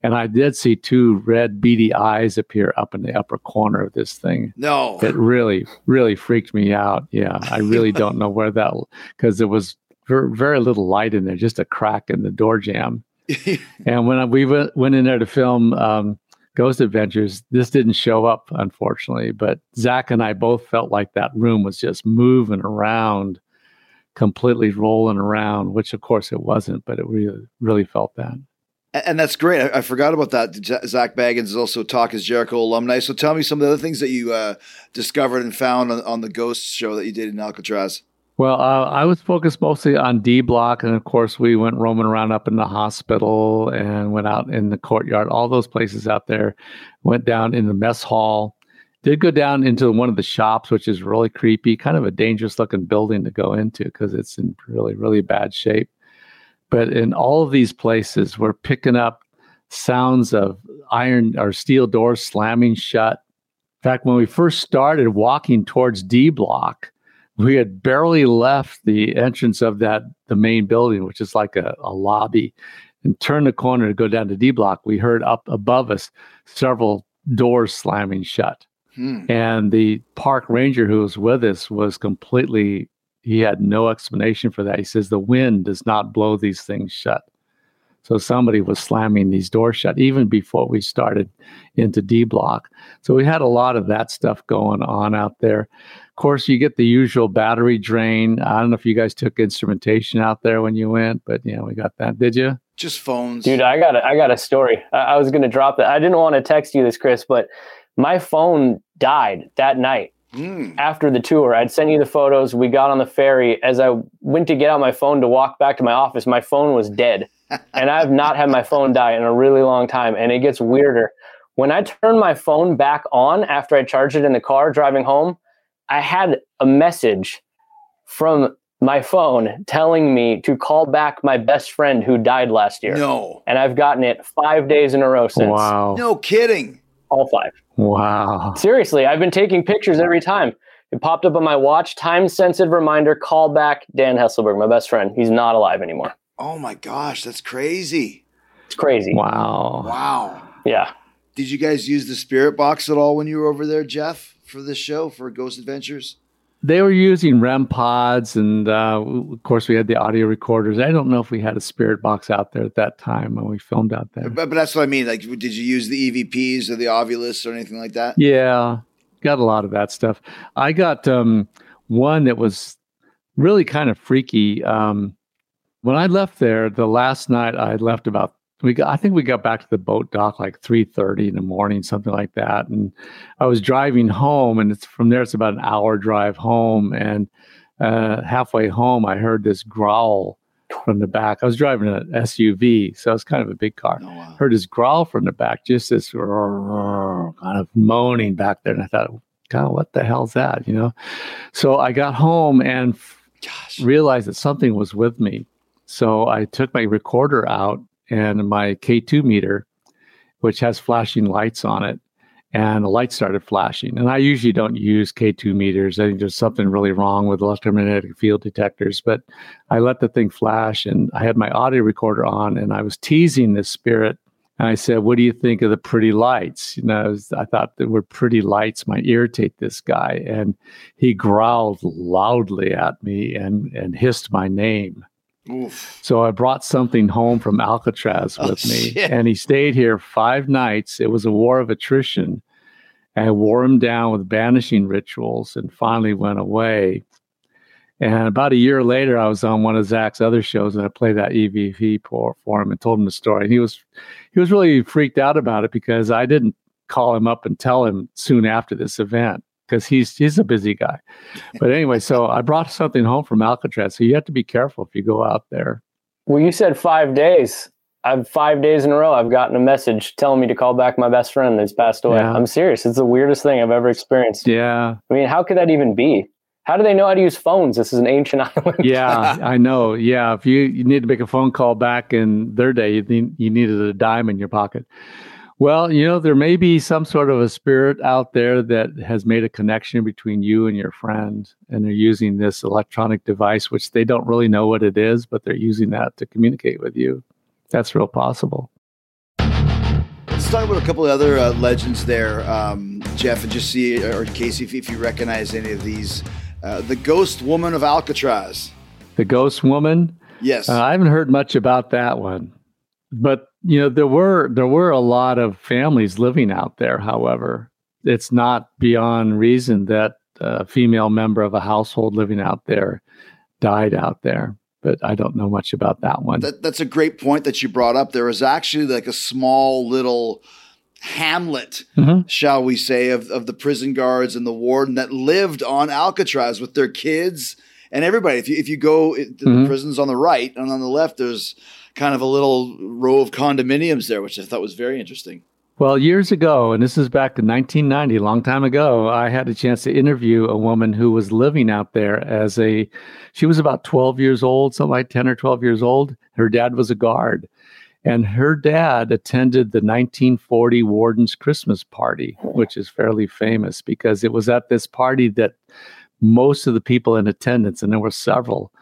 And I did see two red beady eyes appear up in the upper corner of this thing. No. It really, really freaked me out. Yeah, I really don't know where that, because there was ver- very little light in there, just a crack in the door jamb. And when we went, went in there to film um, Ghost Adventures, this didn't show up, unfortunately. But Zach and I both felt like that room was just moving around, completely rolling around, which, of course, it wasn't. But it really, really felt that. And that's great. I, I forgot about that. Zach Bagans is also Talk Is Jericho alumni. So tell me some of the other things that you uh, discovered and found on, on the Ghost show that you did in Alcatraz. Well, uh, I was focused mostly on D Block. And of course, we went roaming around up in the hospital and went out in the courtyard, all those places out there, went down in the mess hall, did go down into one of the shops, which is really creepy, kind of a dangerous looking building to go into because it's in really, really bad shape. But in all of these places, we're picking up sounds of iron or steel doors slamming shut. In fact, when we first started walking towards D Block, we had barely left the entrance of that the main building, which is like a, a lobby, and turned the corner to go down to D Block. We heard up above us several doors slamming shut. Hmm. And the park ranger who was with us was completely, he had no explanation for that. He says, the wind does not blow these things shut. So somebody was slamming these doors shut even before we started into D Block. So we had a lot of that stuff going on out there. Of course, you get the usual battery drain. I don't know if you guys took instrumentation out there when you went, but yeah, we got that. Did you? Just phones. Dude, I got a, I got a story. I, I was going to drop that. I didn't want to text you this, Chris, but my phone died that night. Mm. After the tour, I'd sent you the photos. We got on the ferry. As I went to get out my phone to walk back to my office, my phone was dead. And I've not had my phone die in a really long time. And it gets weirder. When I turned my phone back on after I charged it in the car driving home, I had a message from my phone telling me to call back my best friend who died last year. No. And I've gotten it five days in a row since. Wow. No kidding. All five. Wow. Seriously, I've been taking pictures every time. It popped up on my watch, time-sensitive reminder, call back Dan Hesselberg, my best friend. He's not alive anymore. Oh, my gosh. That's crazy. It's crazy. Wow. Wow. Yeah. Did you guys use the spirit box at all when you were over there, Jeff, for this show, for Ghost Adventures? They were using R E M pods, and uh, of course, we had the audio recorders. I don't know if we had a spirit box out there at that time when we filmed out there. But, but that's what I mean. Like, did you use the E V Ps or the Ovulists or anything like that? Yeah, got a lot of that stuff. I got um, one that was really kind of freaky. Um, when I left there, the last night I left about We got, I think we got back to the boat dock like three thirty in the morning, something like that. And I was driving home, and it's from there, it's about an hour drive home. And uh, halfway home, I heard this growl from the back. I was driving an S U V, so it was kind of a big car. Oh, wow. Heard this growl from the back, just this kind of moaning back there. And I thought, God, what the hell's that, you know? So I got home and Gosh. realized that something was with me. So I took my recorder out and my K two meter, which has flashing lights on it, and the lights started flashing. And I usually don't use K two meters. I think there's something really wrong with electromagnetic field detectors, but I let the thing flash, and I had my audio recorder on, and I was teasing this spirit And I said, what do you think of the pretty lights? You know, I thought they were pretty lights might irritate this guy. And he growled loudly at me and, and hissed my name. Oof. So I brought something home from Alcatraz with oh, me. Shit. And he stayed here five nights. It was a war of attrition. I wore him down with banishing rituals and finally went away. And about a year later, I was on one of Zach's other shows and I played that E V P for, for him and told him the story. And he was he was really freaked out about it because I didn't call him up and tell him soon after this event because he's, he's a busy guy. But anyway, so I brought something home from Alcatraz. So you have to be careful if you go out there. Well, you said five days. I've five days in a row, I've gotten a message telling me to call back my best friend that's passed away. Yeah. I'm serious. It's the weirdest thing I've ever experienced. Yeah. I mean, how could that even be? How do they know how to use phones? This is an ancient island. Yeah, I know. Yeah. If you, you need to make a phone call back in their day, you, need, you needed a dime in your pocket. Well, you know, there may be some sort of a spirit out there that has made a connection between you and your friend, and they're using this electronic device, which they don't really know what it is, but they're using that to communicate with you. That's real possible. Let's talk about a couple of other uh, legends there, um, Jeff, and just see, or Casey, if, if you recognize any of these. Uh, the Ghost Woman of Alcatraz. The Ghost Woman? Yes. Uh, I haven't heard much about that one. But, you know, there were there were a lot of families living out there, however. It's not beyond reason that a female member of a household living out there died out there. But I don't know much about that one. That, that's a great point that you brought up. There was actually like a small little hamlet, mm-hmm. shall we say, of, of the prison guards and the warden that lived on Alcatraz with their kids and everybody. If you, if you go to mm-hmm. the prisons on the right and on the left, there's kind of a little row of condominiums there, which I thought was very interesting. Well, years ago, and this is back in nineteen ninety, a long time ago, I had a chance to interview a woman who was living out there as a, she was about twelve years old, something like ten or twelve years old. Her dad was a guard. And her dad attended the nineteen forty Warden's Christmas Party, which is fairly famous because it was at this party that most of the people in attendance, and there were several,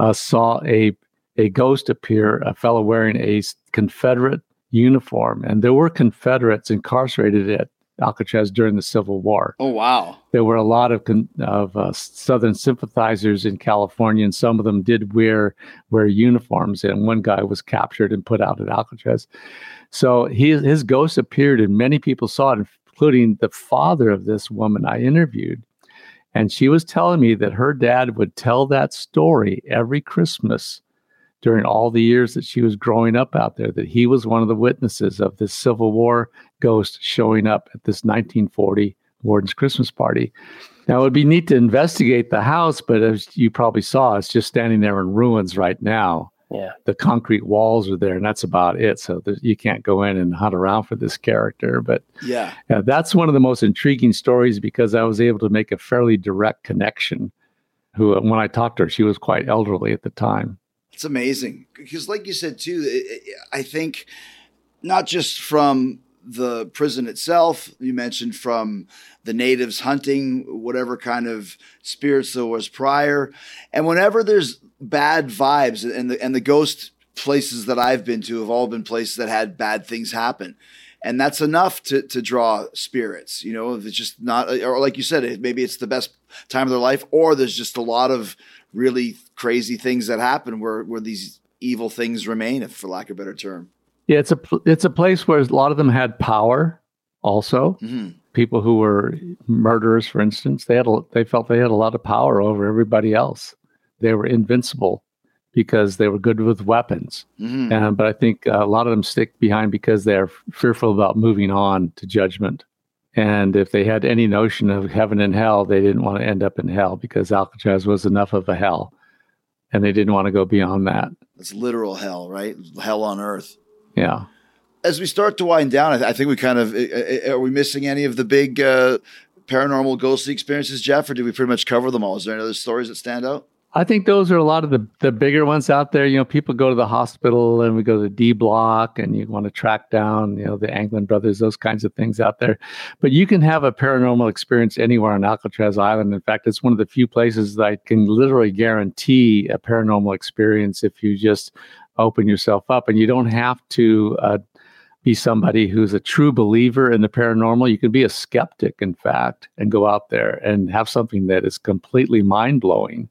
uh, saw a, a ghost appear, a fellow wearing a Confederate uniform, and there were Confederates incarcerated at Alcatraz during the Civil War. Oh, wow. There were a lot of of uh, Southern sympathizers in California, and some of them did wear wear uniforms, and one guy was captured and put out at Alcatraz. So he, his ghost appeared, and many people saw it, including the father of this woman I interviewed. And she was telling me that her dad would tell that story every Christmas during all the years that she was growing up out there, that he was one of the witnesses of this Civil War ghost showing up at this nineteen forty Warden's Christmas Party. Now, it would be neat to investigate the house, but as you probably saw, it's just standing there in ruins right now. Yeah. The concrete walls are there, and that's about it. So there, you can't go in and hunt around for this character. But yeah, uh, that's one of the most intriguing stories because I was able to make a fairly direct connection. Who, when I talked to her, she was quite elderly at the time. It's amazing because, like you said, too, I think not just from the prison itself, you mentioned from the natives hunting, whatever kind of spirits there was prior. And whenever there's bad vibes, and the, and the ghost places that I've been to have all been places that had bad things happen. And that's enough to, to draw spirits, you know, if it's just not, or like you said, maybe it's the best time of their life, or there's just a lot of really crazy things that happen where, where these evil things remain, if for lack of a better term. Yeah, it's a, it's a place where a lot of them had power also. Mm-hmm. People who were murderers, for instance, they had a, they felt they had a lot of power over everybody else. They were invincible because they were good with weapons. Mm-hmm. Um, but I think a lot of them stick behind because they're fearful about moving on to judgment. And if they had any notion of heaven and hell, they didn't want to end up in hell because Alcatraz was enough of a hell. And they didn't want to go beyond that. It's literal hell, right? Hell on earth. Yeah. As we start to wind down, I, th- I think we kind of, uh, are we missing any of the big uh, paranormal ghostly experiences, Jeff? Or did we pretty much cover them all? Is there any other stories that stand out? I think those are a lot of the, the bigger ones out there. You know, people go to the hospital and we go to D Block and you want to track down, you know, the Anglin brothers, those kinds of things out there. But you can have a paranormal experience anywhere on Alcatraz Island. In fact, it's one of the few places that I can literally guarantee a paranormal experience if you just open yourself up. And you don't have to uh, be somebody who's a true believer in the paranormal. You can be a skeptic, in fact, and go out there and have something that is completely mind-blowing.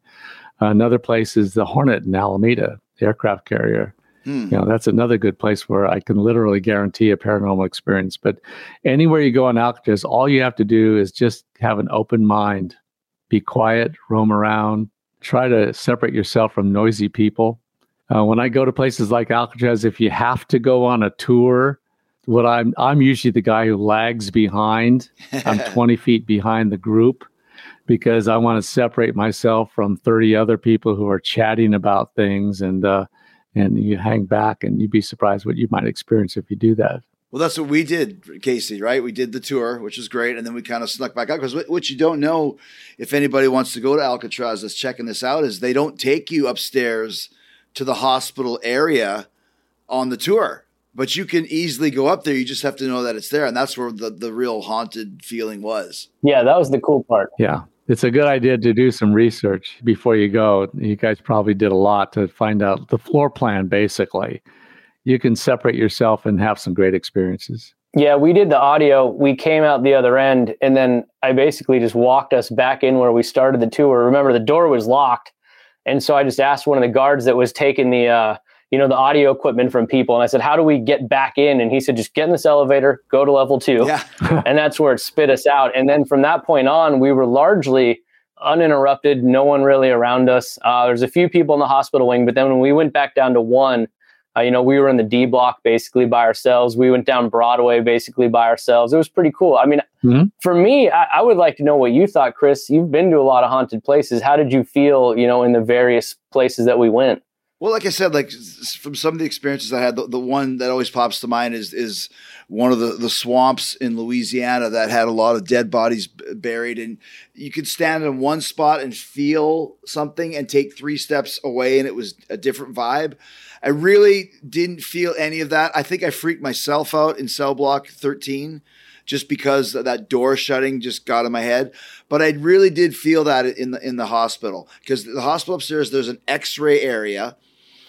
Another place is the Hornet in Alameda, the aircraft carrier. Mm. You know, that's another good place where I can literally guarantee a paranormal experience. But anywhere you go on Alcatraz, all you have to do is just have an open mind, be quiet, roam around, try to separate yourself from noisy people. Uh, when I go to places like Alcatraz, if you have to go on a tour, what I'm I'm usually the guy who lags behind. I'm twenty feet behind the group, because I want to separate myself from thirty other people who are chatting about things, and uh, and you hang back, and you'd be surprised what you might experience if you do that. Well, that's what we did, Casey, right? We did the tour, which was great, and then we kind of snuck back out, because what you don't know, if anybody wants to go to Alcatraz that's checking this out, is they don't take you upstairs to the hospital area on the tour, but you can easily go up there. You just have to know that it's there. And that's where the, the real haunted feeling was. Yeah. That was the cool part. Yeah. It's a good idea to do some research before you go. You guys probably did a lot to find out the floor plan. Basically, you can separate yourself and have some great experiences. Yeah. We did the audio. We came out the other end, and then I basically just walked us back in where we started the tour. Remember, the door was locked. And so I just asked one of the guards that was taking the, uh, you know, the audio equipment from people. And I said, how do we get back in? And he said, just get in this elevator, go to level two. Yeah. And that's where it spit us out. And then from that point on, we were largely uninterrupted. No one really around us. Uh, there's a few people in the hospital wing. But then when we went back down to one, uh, you know, we were in the D block basically by ourselves. We went down Broadway basically by ourselves. It was pretty cool. I mean, mm-hmm. for me, I, I would like to know what you thought, Chris. You've been to a lot of haunted places. How did you feel, you know, in the various places that we went? Well, like I said, like from some of the experiences I had, the, the one that always pops to mind is is one of the, the swamps in Louisiana that had a lot of dead bodies b- buried. And you could stand in one spot and feel something and take three steps away, and it was a different vibe. I really didn't feel any of that. I think I freaked myself out in cell block thirteen just because that door shutting just got in my head. But I really did feel that in the in the hospital, because the hospital upstairs, there's an X-ray area.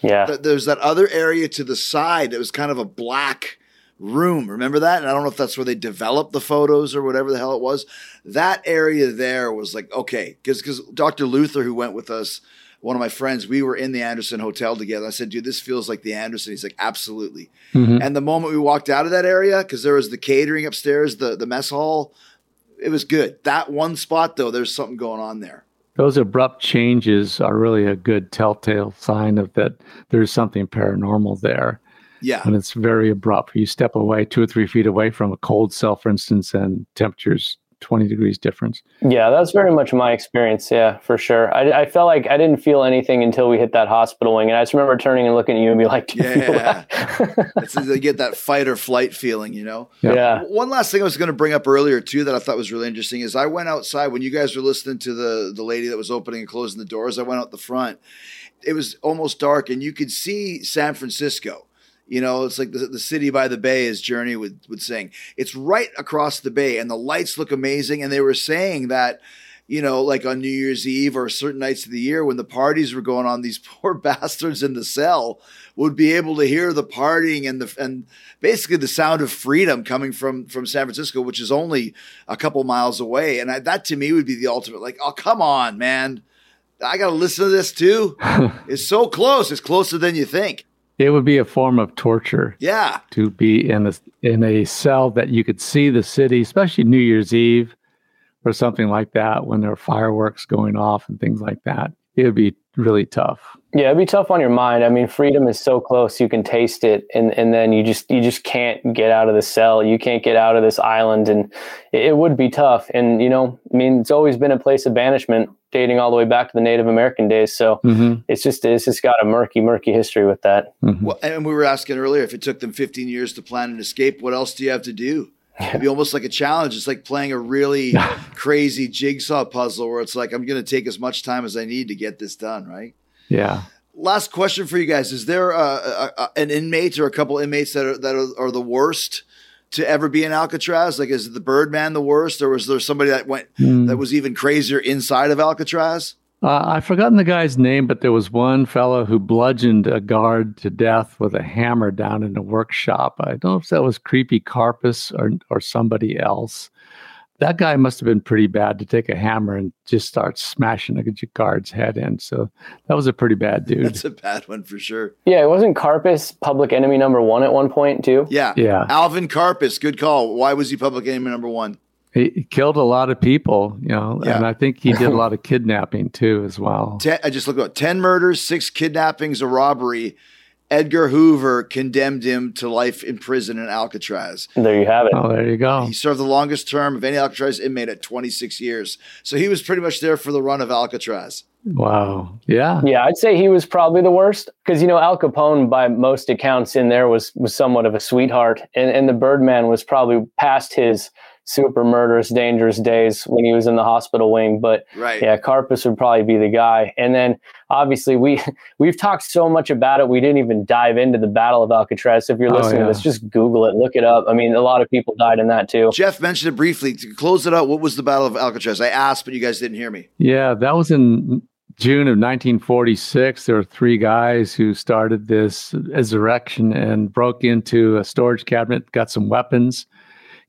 Yeah. There's that other area to the side that was kind of a black room. Remember that? And I don't know if that's where they developed the photos or whatever the hell it was. That area there was like, okay, because because Doctor Luther, who went with us, one of my friends, we were in the Anderson Hotel together. I said, dude, this feels like the Anderson. He's like, absolutely. Mm-hmm. And the moment we walked out of that area, because there was the catering upstairs, the, the mess hall, it was good. That one spot, though, there's something going on there. Those abrupt changes are really a good telltale sign of that there's something paranormal there. Yeah. And it's very abrupt. You step away two or three feet away from a cold cell, for instance, and temperatures twenty degrees difference. Yeah, that's very much my experience. Yeah, for sure. I, I felt like I didn't feel anything until we hit that hospital wing. And I just remember turning and looking at you and be like, do yeah, you feel that? It's, you get that fight or flight feeling, you know? Yeah. yeah. One last thing I was going to bring up earlier too, that I thought was really interesting, is I went outside when you guys were listening to the, the lady that was opening and closing the doors. I went out the front. It was almost dark and you could see San Francisco. You know, it's like the, the city by the bay, as Journey would, would sing. It's right across the bay, and the lights look amazing. And they were saying that, you know, like on New Year's Eve or certain nights of the year when the parties were going on, these poor bastards in the cell would be able to hear the partying and the and basically the sound of freedom coming from, from San Francisco, which is only a couple miles away. And I, that to me would be the ultimate, like, oh, come on, man. I got to listen to this too. It's so close. It's closer than you think. It would be a form of torture, yeah, to be in a in a cell that you could see the city, especially New Year's Eve or something like that, when there are fireworks going off and things like that. It would be really tough. Yeah, it'd be tough on your mind. I mean, freedom is so close; you can taste it, and and then you just you just can't get out of the cell. You can't get out of this island, and it, it would be tough. And you know, I mean, it's always been a place of banishment, dating all the way back to the Native American days. So mm-hmm. it's just, it's just got a murky, murky history with that. Mm-hmm. Well, and we were asking earlier, if it took them fifteen years to plan an escape, what else do you have to do? It'd be almost like a challenge. It's like playing a really crazy jigsaw puzzle where it's like, I'm going to take as much time as I need to get this done. Right. Yeah. Last question for you guys. Is there a, a, a, an inmate or a couple inmates that are, that are, are the worst to ever be in Alcatraz? Like, is the Birdman the worst, or was there somebody that went mm. that was even crazier inside of Alcatraz? Uh, I've forgotten the guy's name, but there was one fellow who bludgeoned a guard to death with a hammer down in a workshop. I don't know if that was Creepy Karpis or or somebody else. That guy must have been pretty bad to take a hammer and just start smashing a guard's head in. So that was a pretty bad dude. That's a bad one for sure. Yeah, it wasn't Karpis public enemy number one at one point too? Yeah. yeah. Alvin Karpis, good call. Why was he public enemy number one? He killed a lot of people, you know, yeah. and I think he did a lot of kidnapping too as well. Ten, I just looked up ten murders, six kidnappings, a robbery. Edgar Hoover condemned him to life in prison in Alcatraz. There you have it. Oh, there you go. He served the longest term of any Alcatraz inmate at twenty-six years. So he was pretty much there for the run of Alcatraz. Wow. Yeah. Yeah, I'd say he was probably the worst because, you know, Al Capone, by most accounts in there, was was somewhat of a sweetheart. And, and the Birdman was probably past his super murderous, dangerous days when he was in the hospital wing. But right. yeah, Karpis would probably be the guy. And then obviously we, we've talked so much about it. We didn't even dive into the Battle of Alcatraz. So if you're listening oh, yeah. to this, just Google it, look it up. I mean, a lot of people died in that too. Jeff mentioned it briefly. To close it up, what was the Battle of Alcatraz? I asked, but you guys didn't hear me. Yeah, that was in June of nineteen forty-six. There were three guys who started this insurrection and broke into a storage cabinet, got some weapons,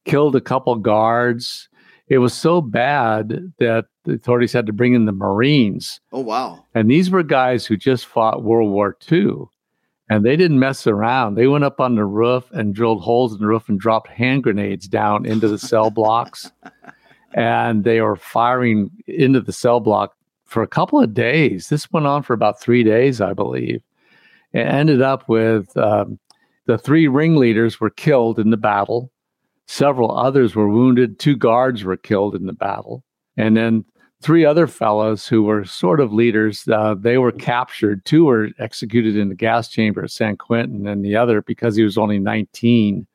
killed a couple guards. It was so bad that the authorities had to bring in the Marines. Oh, wow. And these were guys who just fought World War Two, and they didn't mess around. They went up on the roof and drilled holes in the roof and dropped hand grenades down into the cell blocks. And they were firing into the cell block for a couple of days. This went on for about three days, I believe. It ended up with um, the three ringleaders were killed in the battle. Several others were wounded. Two guards were killed in the battle. And then three other fellows who were sort of leaders, uh, they were captured. Two were executed in the gas chamber at San Quentin, and the other, because he was only nineteen,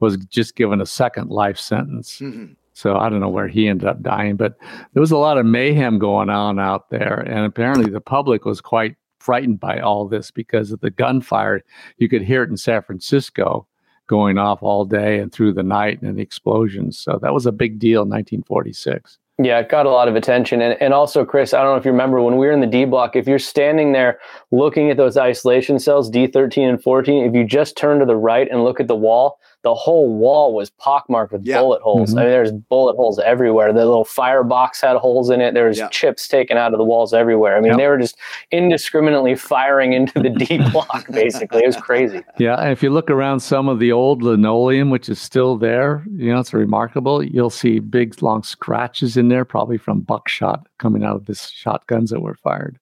was just given a second life sentence. Mm-hmm. So I don't know where he ended up dying, but there was a lot of mayhem going on out there. And apparently the public was quite frightened by all this because of the gunfire. You could hear it in San Francisco going off all day and through the night and the explosions. So that was a big deal in nineteen forty-six. Yeah, it got a lot of attention. And and also, Chris, I don't know if you remember when we were in the D block, if you're standing there looking at those isolation cells, D thirteen and fourteen, if you just turn to the right and look at the wall, the whole wall was pockmarked with yeah. bullet holes. Mm-hmm. I mean, there's bullet holes everywhere. The little firebox had holes in it. There was yeah. chips taken out of the walls everywhere. I mean, yep. they were just indiscriminately firing into the D block, basically. It was crazy. Yeah, and if you look around some of the old linoleum, which is still there, you know, it's remarkable. You'll see big, long scratches in there, probably from buckshot coming out of the shotguns that were fired.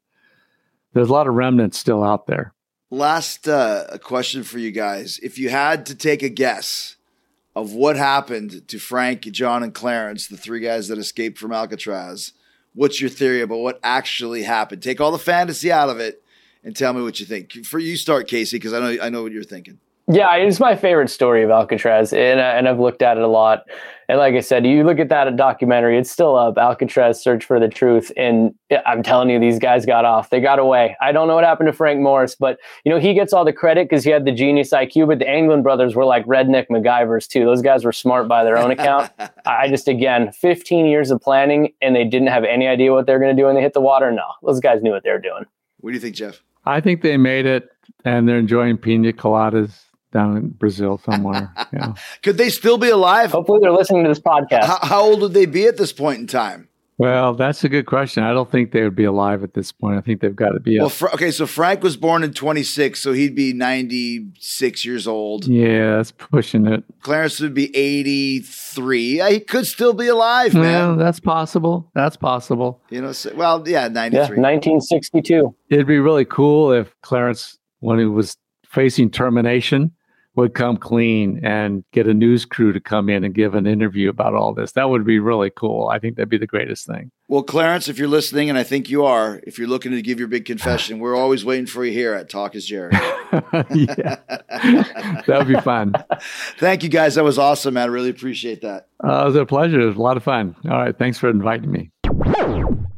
There's a lot of remnants still out there. Last uh, question for you guys. If you had to take a guess of what happened to Frank, John, and Clarence, the three guys that escaped from Alcatraz, what's your theory about what actually happened? Take all the fantasy out of it and tell me what you think. For you start, Casey, because I know I know what you're thinking. Yeah, it's my favorite story of Alcatraz, and, uh, and I've looked at it a lot. And like I said, you look at that documentary, it's still up, Alcatraz Search for the Truth. And I'm telling you, these guys got off. They got away. I don't know what happened to Frank Morris, but, you know, he gets all the credit because he had the genius I Q, but the Anglin brothers were like redneck MacGyvers, too. Those guys were smart by their own account. I just, again, fifteen years of planning, and they didn't have any idea what they were going to do when they hit the water. No, those guys knew what they were doing. What do you think, Jeff? I think they made it, and they're enjoying pina coladas down in Brazil somewhere. Yeah. Could they still be alive? Hopefully they're listening to this podcast. How, how old would they be at this point in time? Well, that's a good question. I don't think they would be alive at this point. I think they've got to be. Well, Fra- okay, so Frank was born in twenty-six, so he'd be ninety-six years old. Yeah, that's pushing it. Clarence would be eighty-three. He could still be alive, man. Yeah, that's possible. That's possible. You know, so, well, yeah, ninety-three. Yeah, nineteen sixty-two. It'd be really cool if Clarence, when he was facing termination, would come clean and get a news crew to come in and give an interview about all this. That would be really cool. I think that'd be the greatest thing. Well, Clarence, if you're listening, and I think you are, if you're looking to give your big confession, we're always waiting for you here at Talk Is Jericho. Yeah, that would be fun. Thank you, guys. That was awesome, man. I really appreciate that. Uh, it was a pleasure. It was a lot of fun. All right. Thanks for inviting me.